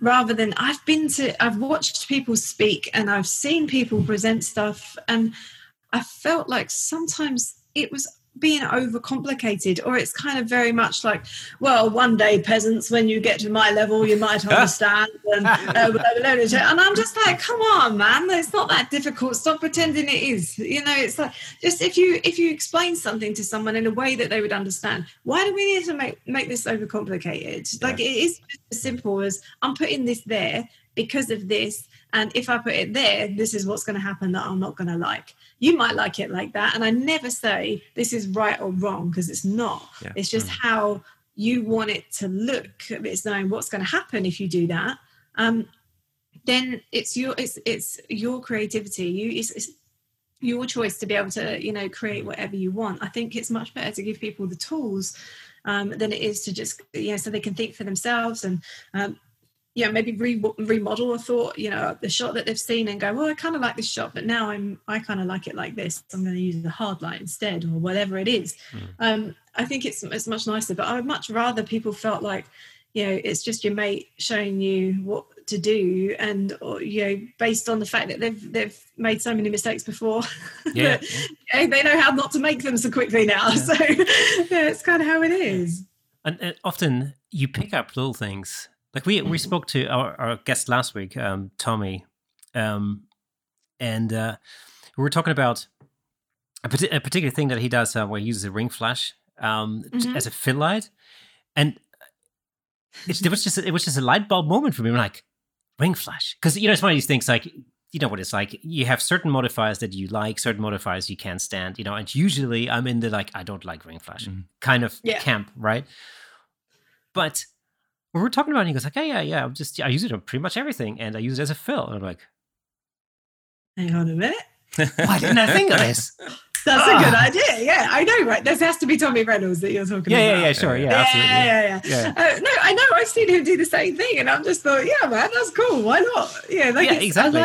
Rather than I've watched people speak and I've seen people present stuff, and I felt like sometimes it was being overcomplicated, or it's kind of very much like, well, one day, peasants, when you get to my level, you might understand. And I'm just like, come on, man, it's not that difficult. Stop pretending it is. It's like, just if you explain something to someone in a way that they would understand, why do we need to make this overcomplicated? Like, it is just as simple as I'm putting this there because of this, and if I put it there, this is what's going to happen that I'm not going to like. You might like it like that. And I never say this is right or wrong, because it's not. Yeah. It's just how you want it to look. It's knowing what's going to happen if you do that. Then it's your creativity. It's your choice to be able to, create whatever you want. I think it's much better to give people the tools than it is to just, so they can think for themselves, and maybe remodel a thought, the shot that they've seen, and go, well, I kind of like this shot, but now I kind of like it like this. So I'm going to use the hard light instead, or whatever it is. I think it's much nicer, but I would much rather people felt like, it's just your mate showing you what to do, and you know, based on the fact that they've made so many mistakes before, yeah, yeah, they know how not to make them so quickly now. Yeah. So yeah, it's kind of how it is. And often you pick up little things. Like we spoke to our guest last week, Tommy, and we were talking about a particular thing that he does where he uses a ring flash as a fill light, and it was just a light bulb moment for me. I'm like, ring flash, because you know it's one of these things like, you know what it's like, you have certain modifiers that you like, certain modifiers you can't stand, you know, and usually I'm in the like I don't like ring flash kind of camp, right? But when we're talking about it, he goes like, yeah, I use it on pretty much everything, and I use it as a fill, and I'm like, hang on a minute, why didn't I think of this? That's a good idea. Yeah, I know, right? There has to be Tommy Reynolds that you're talking about. Yeah, sure. Yeah, absolutely. Yeah. No, I know. I've seen him do the same thing, and I'm just thought, yeah, man, that's cool. Why not? Yeah, like exactly.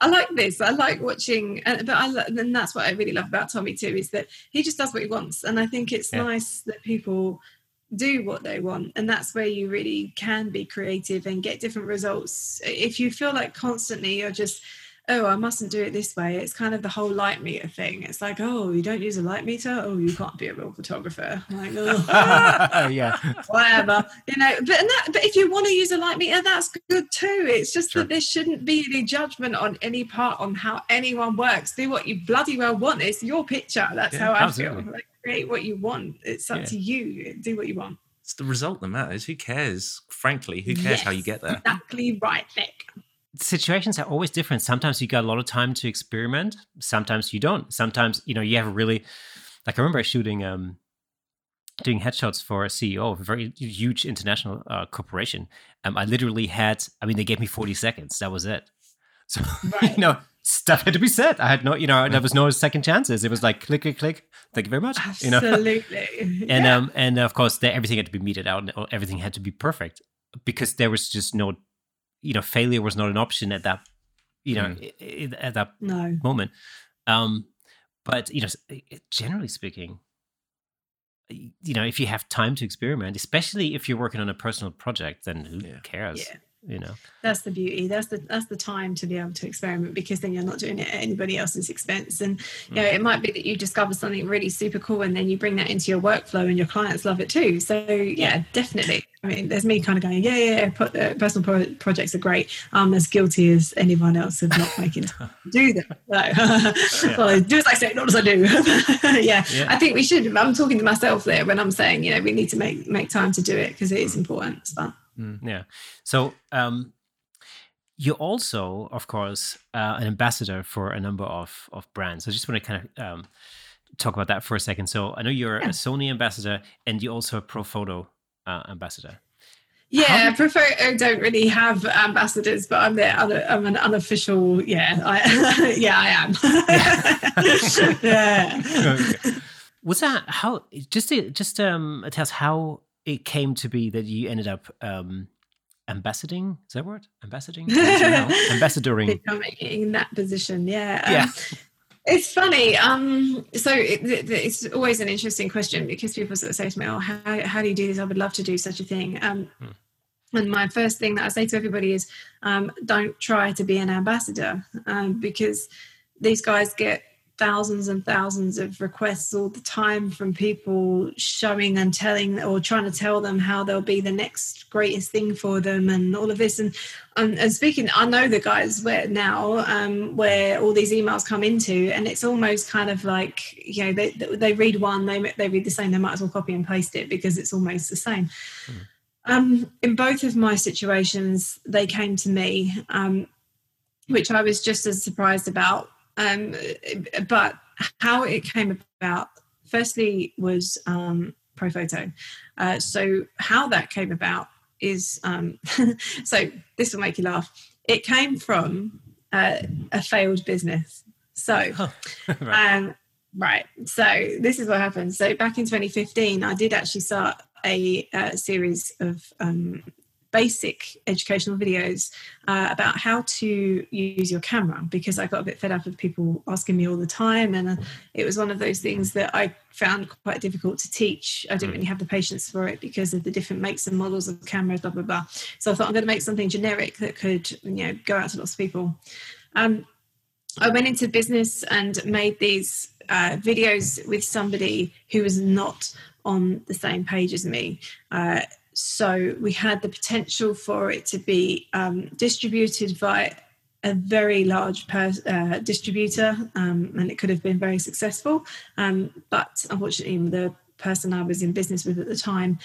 I like this. I like watching, and that's what I really love about Tommy too, is that he just does what he wants, and I think it's nice that people do what they want, and that's where you really can be creative and get different results. If you feel like constantly you're just, oh, I mustn't do it this way. It's kind of the whole light meter thing. It's like, oh, you don't use a light meter? Oh, you can't be a real photographer. I'm like, oh, yeah, whatever, you know. But if you want to use a light meter, that's good too. It's just that there shouldn't be any judgment on any part on how anyone works. Do what you bloody well want. It's your picture. That's how I feel. Like, create what you want. It's up to you. Do what you want. It's the result that matters. Who cares? Frankly, who cares how you get there? Exactly right, Nick. Situations are always different. Sometimes you got a lot of time to experiment. Sometimes you don't. Sometimes, you know, you have really, like I remember shooting, doing headshots for a CEO of a very huge international corporation. I literally had, they gave me 40 seconds. That was it. So, you know, stuff had to be said. I had no, you know, there was no second chances. It was like, click, click, click. Thank you very much. Absolutely. You know? And, and of course, everything had to be meted out. And everything had to be perfect because there was just no, you know, failure was not an option at that, you know, at that moment. But, you know, generally speaking, you know, if you have time to experiment, especially if you're working on a personal project, then who cares? Yeah. You know, that's the beauty. That's the time to be able to experiment, because then you're not doing it at anybody else's expense. And you know, it might be that you discover something really super cool, and then you bring that into your workflow, and your clients love it too. So yeah, definitely. I mean, there's me kind of going, personal projects are great. I'm as guilty as anyone else of not making time to do them. So do as I say, not as I do. I think we should. I'm talking to myself there when I'm saying, you know, we need to make time to do it, because it is important. It's fun. Yeah. So you're also, of course, an ambassador for a number of brands. So I just want to kind of talk about that for a second. So I know you're a Sony ambassador, and you're also a Profoto ambassador. Yeah, Profoto don't really have ambassadors, but I'm their I'm an unofficial. Yeah, I am. Okay. What's that? How? Just tell us how it came to be that you ended up ambassading. Is that a word? Ambassading? Ambassadoring. Becoming that position, yeah. It's funny. So it's always an interesting question, because people sort of say to me, oh, how do you do this? I would love to do such a thing. And my first thing that I say to everybody is, don't try to be an ambassador, because these guys get thousands and thousands of requests all the time from people showing and telling, or trying to tell them how they'll be the next greatest thing for them, and all of this. And speaking, I know the guys where now where all these emails come into, and it's almost kind of like, you know, they read one, they read the same, they might as well copy and paste it, because it's almost the same. In both of my situations, they came to me, which I was just as surprised about. But how it came about, firstly, was Profoto. So how that came about is, so this will make you laugh. It came from a failed business. So, So this is what happened. So back in 2015, I did actually start a series of basic educational videos about how to use your camera, because I got a bit fed up of people asking me all the time, and it was one of those things that I found quite difficult to teach. I didn't really have the patience for it because of the different makes and models of cameras, blah, blah, blah. So I thought I'm going to make something generic that could, you know, go out to lots of people. I went into business and made these videos with somebody who was not on the same page as me. So we had the potential for it to be distributed by a very large distributor, and it could have been very successful. But unfortunately, the person I was in business with at the time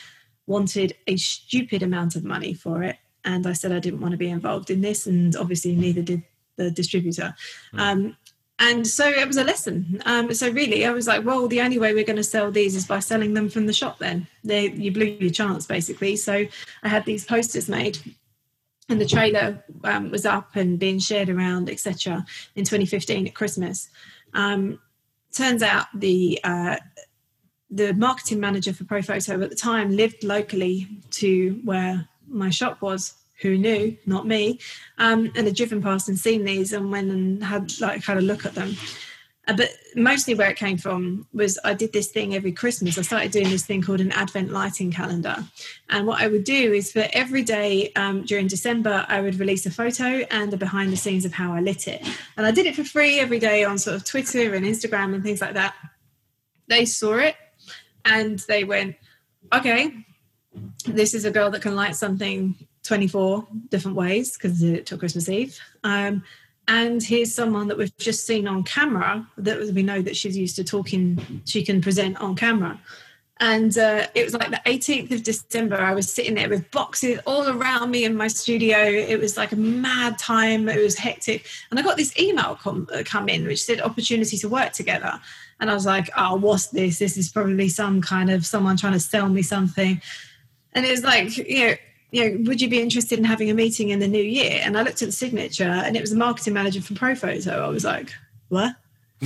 wanted a stupid amount of money for it. And I said I didn't want to be involved in this, and obviously neither did the distributor. And so it was a lesson. So really, I was like, well, the only way we're going to sell these is by selling them from the shop then. You blew your chance, basically. So I had these posters made, and the trailer was up and being shared around, etc. in 2015 at Christmas. Turns out the marketing manager for Profoto at the time lived locally to where my shop was. Who knew? Not me. And had driven past and seen these, and went and had a look at them. But mostly where it came from was I did this thing every Christmas. I started doing this thing called an Advent lighting calendar. And what I would do is for every day during December, I would release a photo and a behind the scenes of how I lit it. And I did it for free every day on sort of Twitter and Instagram and things like that. They saw it and they went, okay, this is a girl that can light something 24 different ways, because it took Christmas Eve. And here's someone that we've just seen on camera that we know that she's used to talking, she can present on camera. And it was like the 18th of December. I was sitting there with boxes all around me in my studio. It was like a mad time. It was hectic. And I got this email come in, which said opportunity to work together. And I was like, oh, what's this? This is probably some kind of someone trying to sell me something. And it was like, you know, would you be interested in having a meeting in the new year? And I looked at the signature, and it was a marketing manager from Profoto. So I was like, what?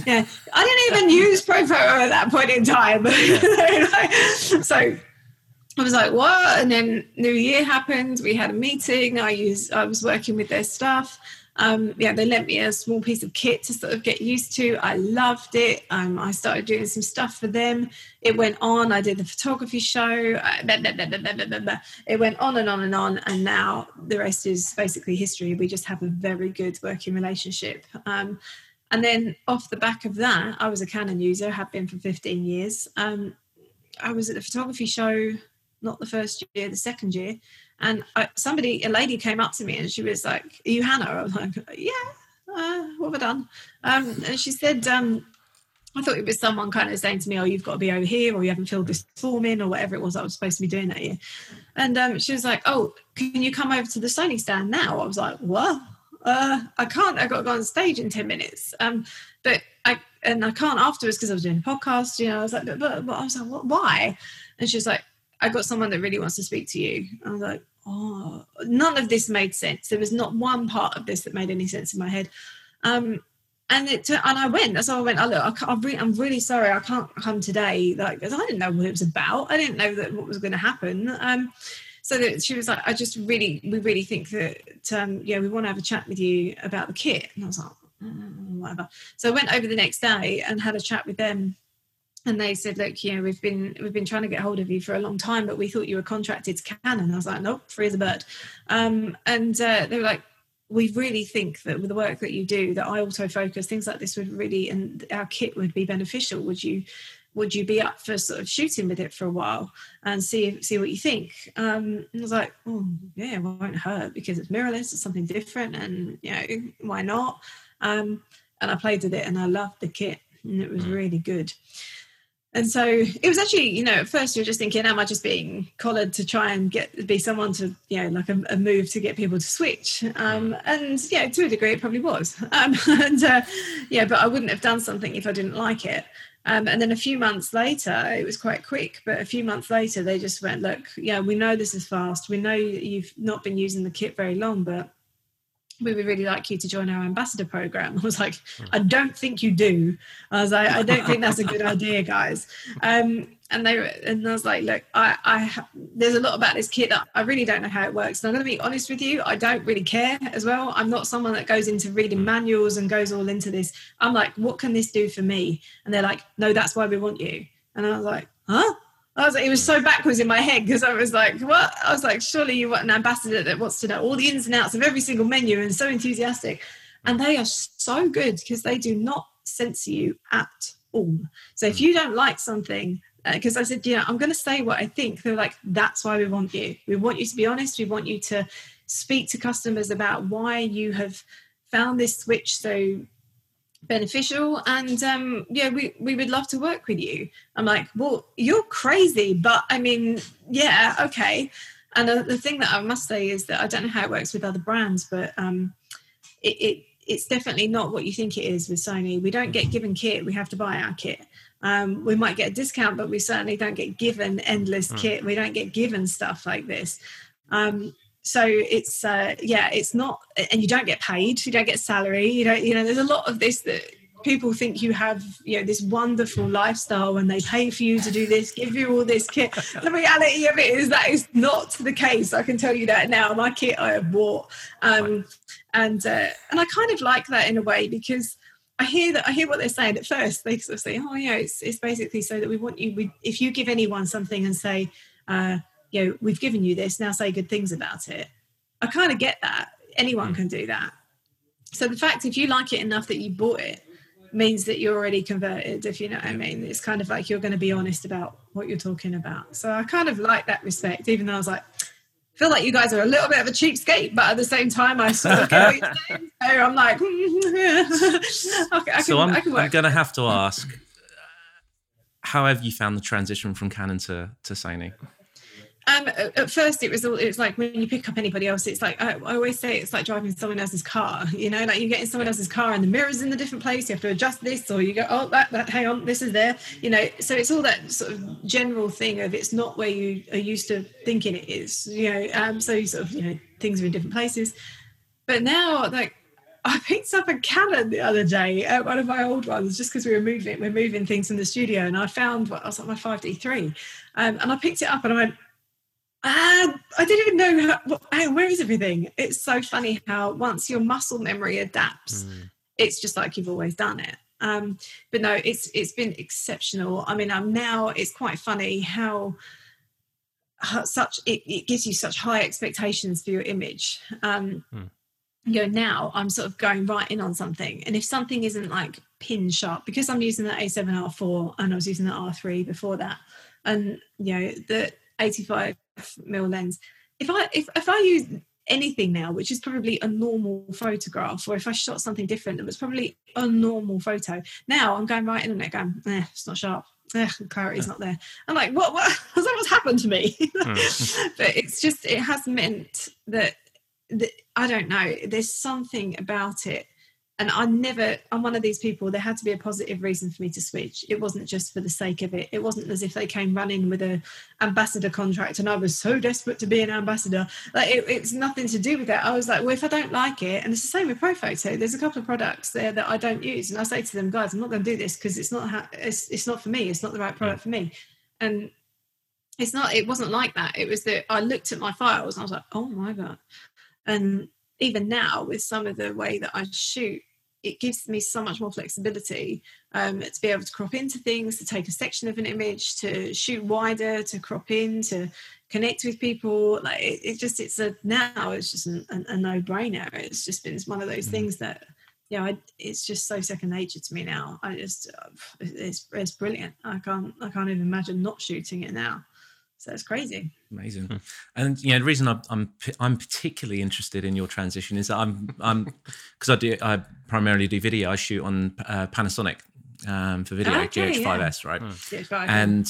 Yeah, I didn't even use Profoto at that point in time. So I was like, what? And then new year happened. We had a meeting. I was working with their stuff. They lent me a small piece of kit to sort of get used to. I loved it. I started doing some stuff for them. It went on. I did the photography show. It went on and on and on. And now the rest is basically history. We just have a very good working relationship. And then off the back of that, I was a Canon user, have been for 15 years. I was at the photography show, not the first year, the second year. And a lady came up to me and she was like, are you Hannah? I was like, yeah, what have I done? And she said, I thought it was someone kind of saying to me, oh, you've got to be over here, or you haven't filled this form in, or whatever it was I was supposed to be doing that year. And she was like, oh, can you come over to the Sony stand now? I was like, what? I can't. I've got to go on stage in 10 minutes. But I can't afterwards because I was doing a podcast. You know, I was like, but I was like, what, why? And she was like, I got someone that really wants to speak to you. I was like, oh, none of this made sense. There was not one part of this that made any sense in my head. And I went. That's how I went. Oh, look, I'm really sorry I can't come today. Like, because I didn't know what it was about. I didn't know what was going to happen. So that she was like, we really think that, we want to have a chat with you about the kit. And I was like, whatever. So I went over the next day and had a chat with them. And they said, look, you know, we've been trying to get hold of you for a long time, but we thought you were contracted to Canon. I was like, nope, free as a bird. They were like, we really think that with the work that you do, that eye autofocus, things like this would really, and our kit would be beneficial. Would you be up for sort of shooting with it for a while and see what you think? And I was like, oh, yeah, it won't hurt because it's mirrorless, it's something different, and, you know, why not? And I played with it and I loved the kit and it was really good. And so it was actually, you know, at first you're just thinking, am I just being collared to try and be someone to, you know, like a move to get people to switch? And yeah, to a degree it probably was. But I wouldn't have done something if I didn't like it. And then a few months later, it was quite quick, but a few months later they just went, look, yeah, we know this is fast. We know you've not been using the kit very long, but we would really like you to join our ambassador program. I was like, I don't think you do. I was like, I don't think that's a good idea, guys. And I was like, look, there's a lot about this kit that I really don't know how it works. And I'm going to be honest with you, I don't really care as well. I'm not someone that goes into reading manuals and goes all into this. I'm like, what can this do for me? And they're like, no, that's why we want you. And I was like, huh? I was like, it was so backwards in my head because I was like, what? I was like, surely you want an ambassador that wants to know all the ins and outs of every single menu and so enthusiastic. And they are so good because they do not censor you at all. So if you don't like something, because I said, I'm going to say what I think. They're like, that's why we want you. We want you to be honest. We want you to speak to customers about why you have found this switch so beneficial. And we would love to work with you. I'm like, well, you're crazy, but I mean, yeah, okay. And the thing that I must say is that I don't know how it works with other brands, but it's definitely not what you think it is with Sony. We don't get given kit. We have to buy our kit. We might get a discount, but we certainly don't get given endless kit. We don't get given stuff like this. So it's, it's not, and you don't get paid. You don't get salary. You don't, there's a lot of this that people think you have, this wonderful lifestyle when they pay for you to do this, give you all this kit. The reality of it is that is not the case. I can tell you that now. My kit I have bought. And I kind of like that in a way because I hear what they're saying at first. They sort of say, it's basically so that we want you. If you give anyone something and say, we've given you this, now say good things about it. I kind of get that. Anyone can do that. So the fact if you like it enough that you bought it means that you're already converted, if you know what I mean. It's kind of like you're going to be honest about what you're talking about. So I kind of like that respect, even though I was like, feel like you guys are a little bit of a cheapskate, but at the same time, I sort of get what you're saying. So I'm like, okay, I'm going to have to ask, how have you found the transition from Canon to Sony? At first, it's like when you pick up anybody else, it's like I always say it's like driving someone else's car. Like you get in someone else's car and the mirror's in the different place. You have to adjust this, or you go, oh, that. Hang on, this is there. So it's all that sort of general thing of it's not where you are used to thinking it is. So you sort of things are in different places. But now, like I picked up a Canon the other day, one of my old ones, just because we're moving things in the studio, and I found I was like my 5D3, and I picked it up and I went, I didn't even know where is everything. It's so funny how once your muscle memory adapts, it's just like you've always done it. But no, it's been exceptional. I mean, it's quite funny how such it gives you such high expectations for your image. Now I'm sort of going right in on something, and if something isn't like pin sharp, because I'm using the A7R4 and I was using the R3 before that, and the 85mm lens, if I use anything now which is probably a normal photograph, or if I shot something different that was probably a normal photo, now I'm going right in on it going, it's not sharp, clarity's not there. I'm like, what I was like, what's happened to me? But it's just, it has meant that I don't know, there's something about it. And I'm one of these people, there had to be a positive reason for me to switch. It wasn't just for the sake of it. It wasn't as if they came running with an ambassador contract and I was so desperate to be an ambassador. Like it's nothing to do with that. I was like, well, if I don't like it, and it's the same with Profoto, there's a couple of products there that I don't use. And I say to them, guys, I'm not going to do this because it's not for me. It's not the right product for me. And it wasn't like that. It was that I looked at my files and I was like, oh my God. And even now with some of the way that I shoot, it gives me so much more flexibility to be able to crop into things, to take a section of an image, to shoot wider, to crop in, to connect with people. Like it's just a no-brainer. It's just been one of those things that, it's just so second nature to me now. I just, it's brilliant. I can't even imagine not shooting it now. So it's crazy. Amazing. And the reason I'm particularly interested in your transition is that I primarily do video. I shoot on Panasonic for video, GH5s, right? GH5. And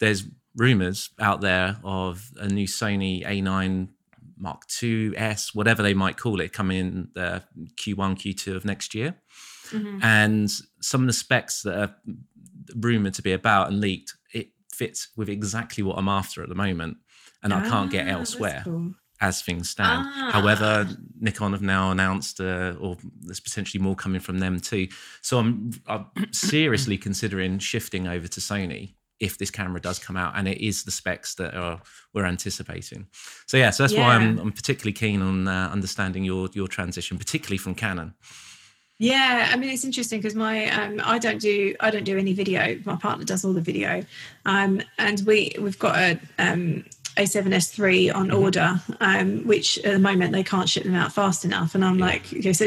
there's rumors out there of a new Sony A9 Mark IIs, whatever they might call it, coming in the Q1, Q2 of next year. Mm-hmm. And some of the specs that are rumored to be about and leaked fits with exactly what I'm after at the moment, and I can't get elsewhere as things stand. However, Nikon have now announced, or there's potentially more coming from them too. So I'm seriously considering shifting over to Sony if this camera does come out and it is the specs that we're anticipating. So yeah, so that's why I'm particularly keen on understanding your transition, particularly from Canon. Yeah, I mean, it's interesting because my I don't do any video. My partner does all the video, and we've got a A7S3 on order, which at the moment they can't ship them out fast enough. And I'm like, okay, so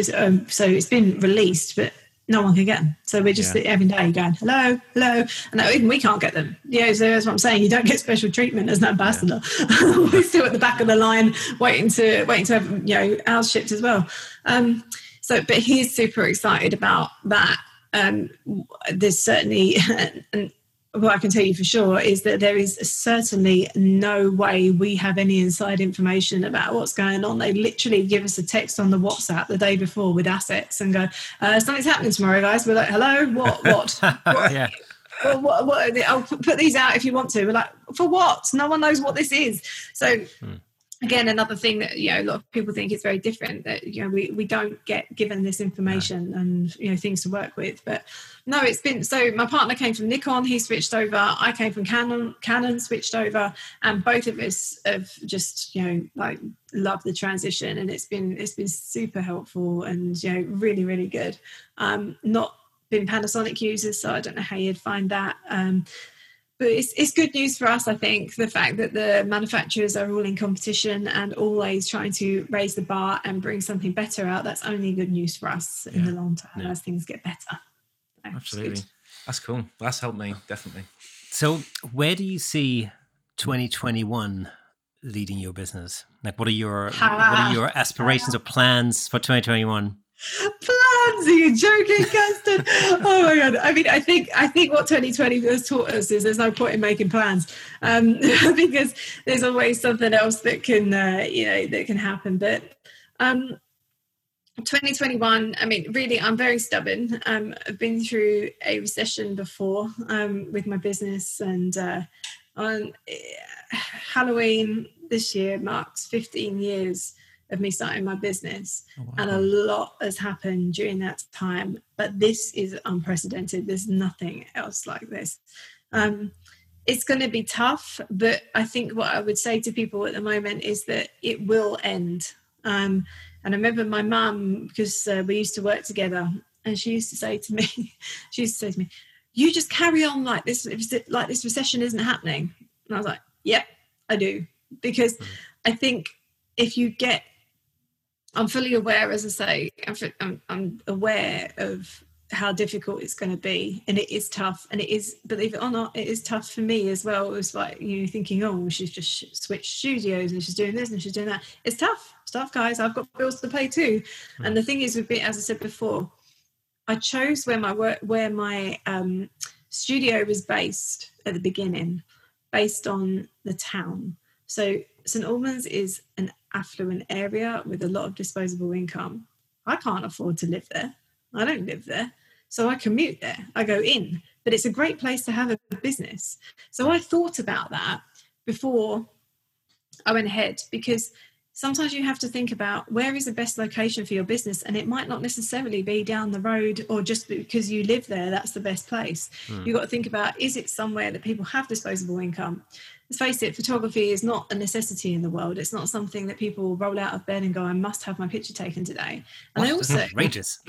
it's been released, but no one can get them. So we're just every day going, hello, and even we can't get them. Yeah, so that's what I'm saying. You don't get special treatment as an ambassador. We're still at the back of the line, waiting to have ours shipped as well. But he's super excited about that. There's certainly, and what I can tell you for sure is that there is certainly no way we have any inside information about what's going on. They literally give us a text on the WhatsApp the day before with assets and go, something's happening tomorrow, guys. We're like, hello, what? What? I'll put these out if you want to. We're like, for what? No one knows what this is. So... Again, another thing that a lot of people think is very different, that we don't get given this information and things to work with. But no, it's been so. My partner came from Nikon, he switched over. I came from Canon switched over, and both of us have just loved the transition, and it's been super helpful and really, really good. Not been Panasonic users, so I don't know how you'd find that. But it's good news for us, I think, the fact that the manufacturers are all in competition and always trying to raise the bar and bring something better out. That's only good news for us in the long term as things get better. Absolutely. That's cool. That's helped me, definitely. So where do you see 2021 leading your business? Like, what are your aspirations or plans for 2021? Plans? Are you joking, Kirsten? Oh my god! I mean, I think what 2020 has taught us is there's no point in making plans, because there's always something else that can that can happen. But 2021, I mean, really, I'm very stubborn. I've been through a recession before with my business, and on Halloween this year marks 15 years. Of me starting my business. Oh, wow. And a lot has happened during that time, but this is unprecedented. There's nothing else like this. It's going to be tough, but I think what I would say to people at the moment is that it will end. And I remember my mum, because we used to work together, and she used to say to me, you just carry on like this recession isn't happening. And I was like, yep, I do. Because I think if you get, I'm fully aware, as I say, I'm aware of how difficult it's going to be, and it is tough, and it is, believe it or not, it is tough for me as well. It was like, thinking, oh, she's just switched studios and she's doing this and she's doing that. It's tough stuff, guys. I've got bills to pay too. Mm-hmm. And the thing is, as I said before, I chose where my studio was based at the beginning, based on the town. So St. Albans is an affluent area with a lot of disposable income. I can't afford to live there. I don't live there. So I commute there. I go in. But it's a great place to have a business. So I thought about that before I went ahead, because sometimes you have to think about where is the best location for your business, and it might not necessarily be down the road or just because you live there, that's the best place. Mm. You've got to think about, is it somewhere that people have disposable income? Let's face it, photography is not a necessity in the world. It's not something that people roll out of bed and go, I must have my picture taken today. And they also outrageous.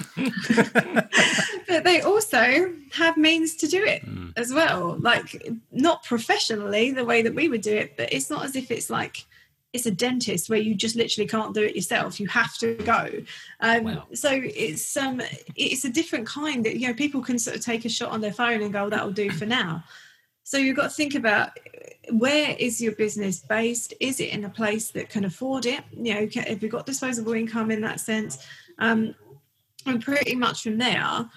But they also have means to do it as well. Like, not professionally the way that we would do it, but it's not as if it's like it's a dentist where you just literally can't do it yourself. You have to go. Wow. So it's a different kind that people can sort of take a shot on their phone and go, that'll do for now. So you've got to think about, where is your business based? Is it in a place that can afford it? Have you got disposable income in that sense? And pretty much from there,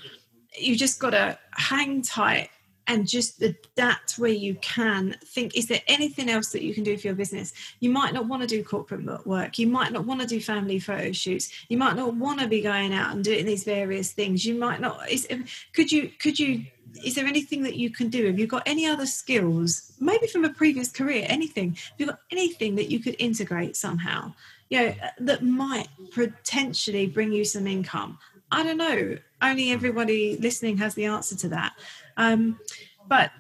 you just got to hang tight and just adapt where you can. Think, is there anything else that you can do for your business? You might not want to do corporate work. You might not want to do family photo shoots. You might not want to be going out and doing these various things. You might not. Is there anything that you can do? Have you got any other skills, maybe from a previous career, anything? Have you got anything that you could integrate somehow, that might potentially bring you some income? I don't know. Only everybody listening has the answer to that. But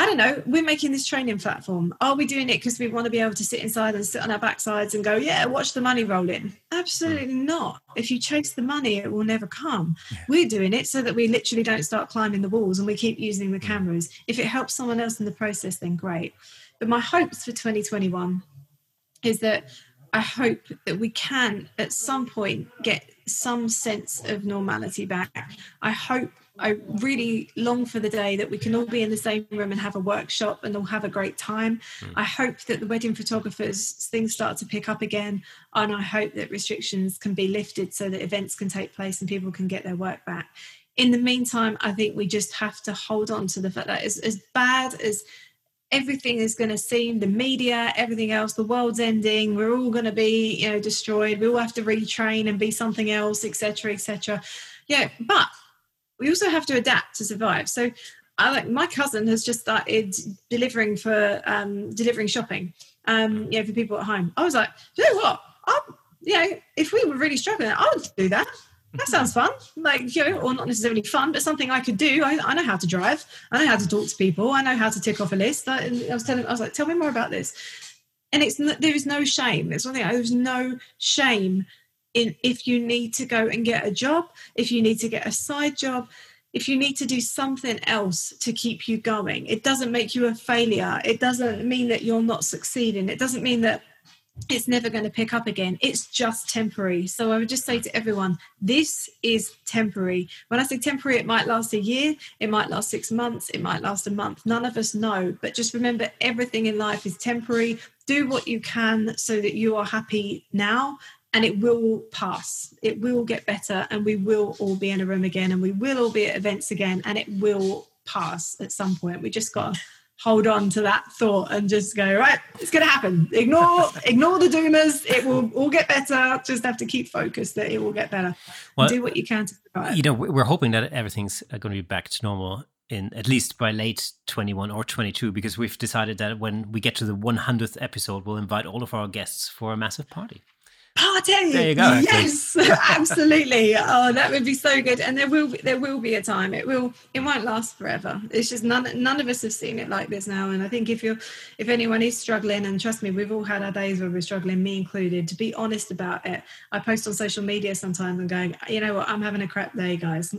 I don't know, we're making this training platform. Are we doing it because we want to be able to sit inside and sit on our backsides and go, yeah, watch the money roll in? Absolutely not. If you chase the money, it will never come. Yeah. We're doing it so that we literally don't start climbing the walls and we keep using the cameras. If it helps someone else in the process, then great. But my hopes for 2021 is that I hope that we can at some point get some sense of normality back. I really long for the day that we can all be in the same room and have a workshop and all have a great time. I hope that the wedding photographers, things start to pick up again. And I hope that restrictions can be lifted so that events can take place and people can get their work back. In the meantime, I think we just have to hold on to the fact that as bad as everything is going to seem, the media, everything else, the world's ending, we're all going to be, you know, destroyed. We all have to retrain and be something else, et cetera, et cetera. Yeah, but we also have to adapt to survive. So my cousin has just started delivering delivering shopping, for people at home. I was like, you know what? If we were really struggling, I would do that. That sounds fun, or not necessarily fun, but something I could do. I know how to drive. I know how to talk to people. I know how to tick off a list. I was like, tell me more about this. And there is no shame. It's one thing. There's no shame in if you need to go and get a job, if you need to get a side job, if you need to do something else to keep you going. It doesn't make you a failure. It doesn't mean that you're not succeeding. It doesn't mean that it's never going to pick up again. It's just temporary. So I would just say to everyone, this is temporary. When I say temporary, it might last a year, it might last 6 months, it might last a month. None of us know. But just remember, everything in life is temporary. Do what you can so that you are happy now, and it will pass. It will get better, and we will all be in a room again, and we will all be at events again, and it will pass at some point. We just got to hold on to that thought and just go, right, it's going to happen. Ignore the doomers. It will all get better. Just have to keep focused that it will get better. Well, do what you can to survive. We're hoping that everything's going to be back to normal in at least by late 21 or 22, because we've decided that when we get to the 100th episode, we'll invite all of our guests for a massive party. Party! There you go. Yes, absolutely. Oh, that would be so good. And there will be a time. It won't last forever. It's just none of us have seen it like this now. And I think if anyone is struggling, and trust me, we've all had our days where we're struggling, me included, to be honest about it. I post on social media sometimes and going, you know what, I'm having a crap day, guys.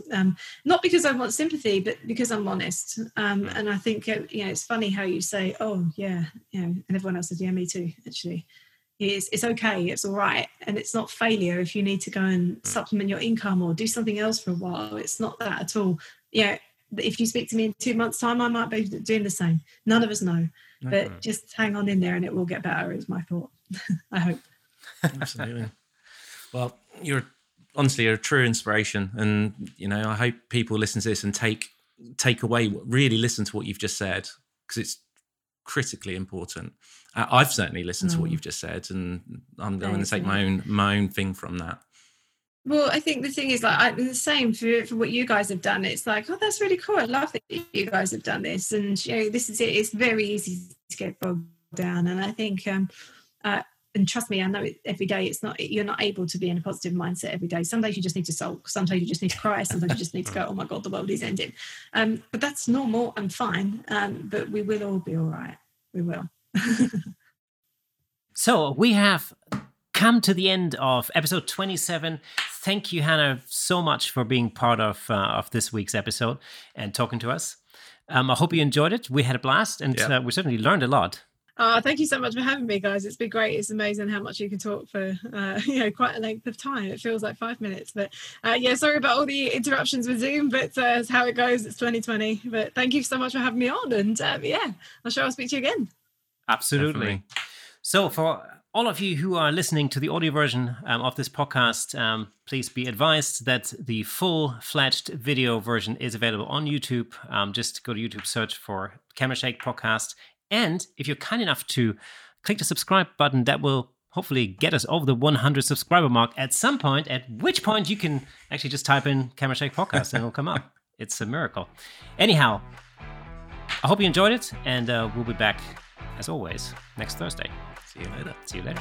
Not because I want sympathy, but because I'm honest. And I think it's funny how you say, oh yeah, and everyone else says, yeah, me too, actually. It's okay, it's all right, and it's not failure if you need to go and supplement your income or do something else for a while. It's not that at all. Yeah, if you speak to me in 2 months' time, I might be doing the same. None of us know, but just hang on in there and it will get better is my thought. I hope. Absolutely. Well, you're honestly a true inspiration, and I hope people listen to this and take away, really listen to what you've just said, because it's critically important. I've certainly listened to what you've just said, and I'm going to take my own thing from that. Well, I think the thing is, I'm the same for what you guys have done. It's like, oh, that's really cool. I love that you guys have done this, and this is it. It's very easy to get bogged down, and I think, and trust me, I know every day it's not. You're not able to be in a positive mindset every day. Some days you just need to sulk. Sometimes you just need to cry. Sometimes you just need to go, oh my God, the world is ending. But that's normal and fine. But we will all be all right. We will. So we have come to the end of episode 27. Thank you, Hannah, so much for being part of this week's episode and talking to us. I hope you enjoyed it. We had a blast, and we certainly learned a lot. Oh, thank you so much for having me, guys. It's been great. It's amazing how much you can talk for quite a length of time. It feels like 5 minutes, but sorry about all the interruptions with Zoom, but it's how it goes. It's 2020. But thank you so much for having me on, and I'm sure I'll speak to you again. Absolutely. Definitely. So for all of you who are listening to the audio version of this podcast, please be advised that the full-fledged video version is available on YouTube. Just go to YouTube, search for Camera Shake Podcast. And if you're kind enough to click the subscribe button, that will hopefully get us over the 100 subscriber mark at some point, at which point you can actually just type in Camera Shake Podcast and it'll come up. It's a miracle. Anyhow, I hope you enjoyed it, and we'll be back, as always, next Thursday. See you later.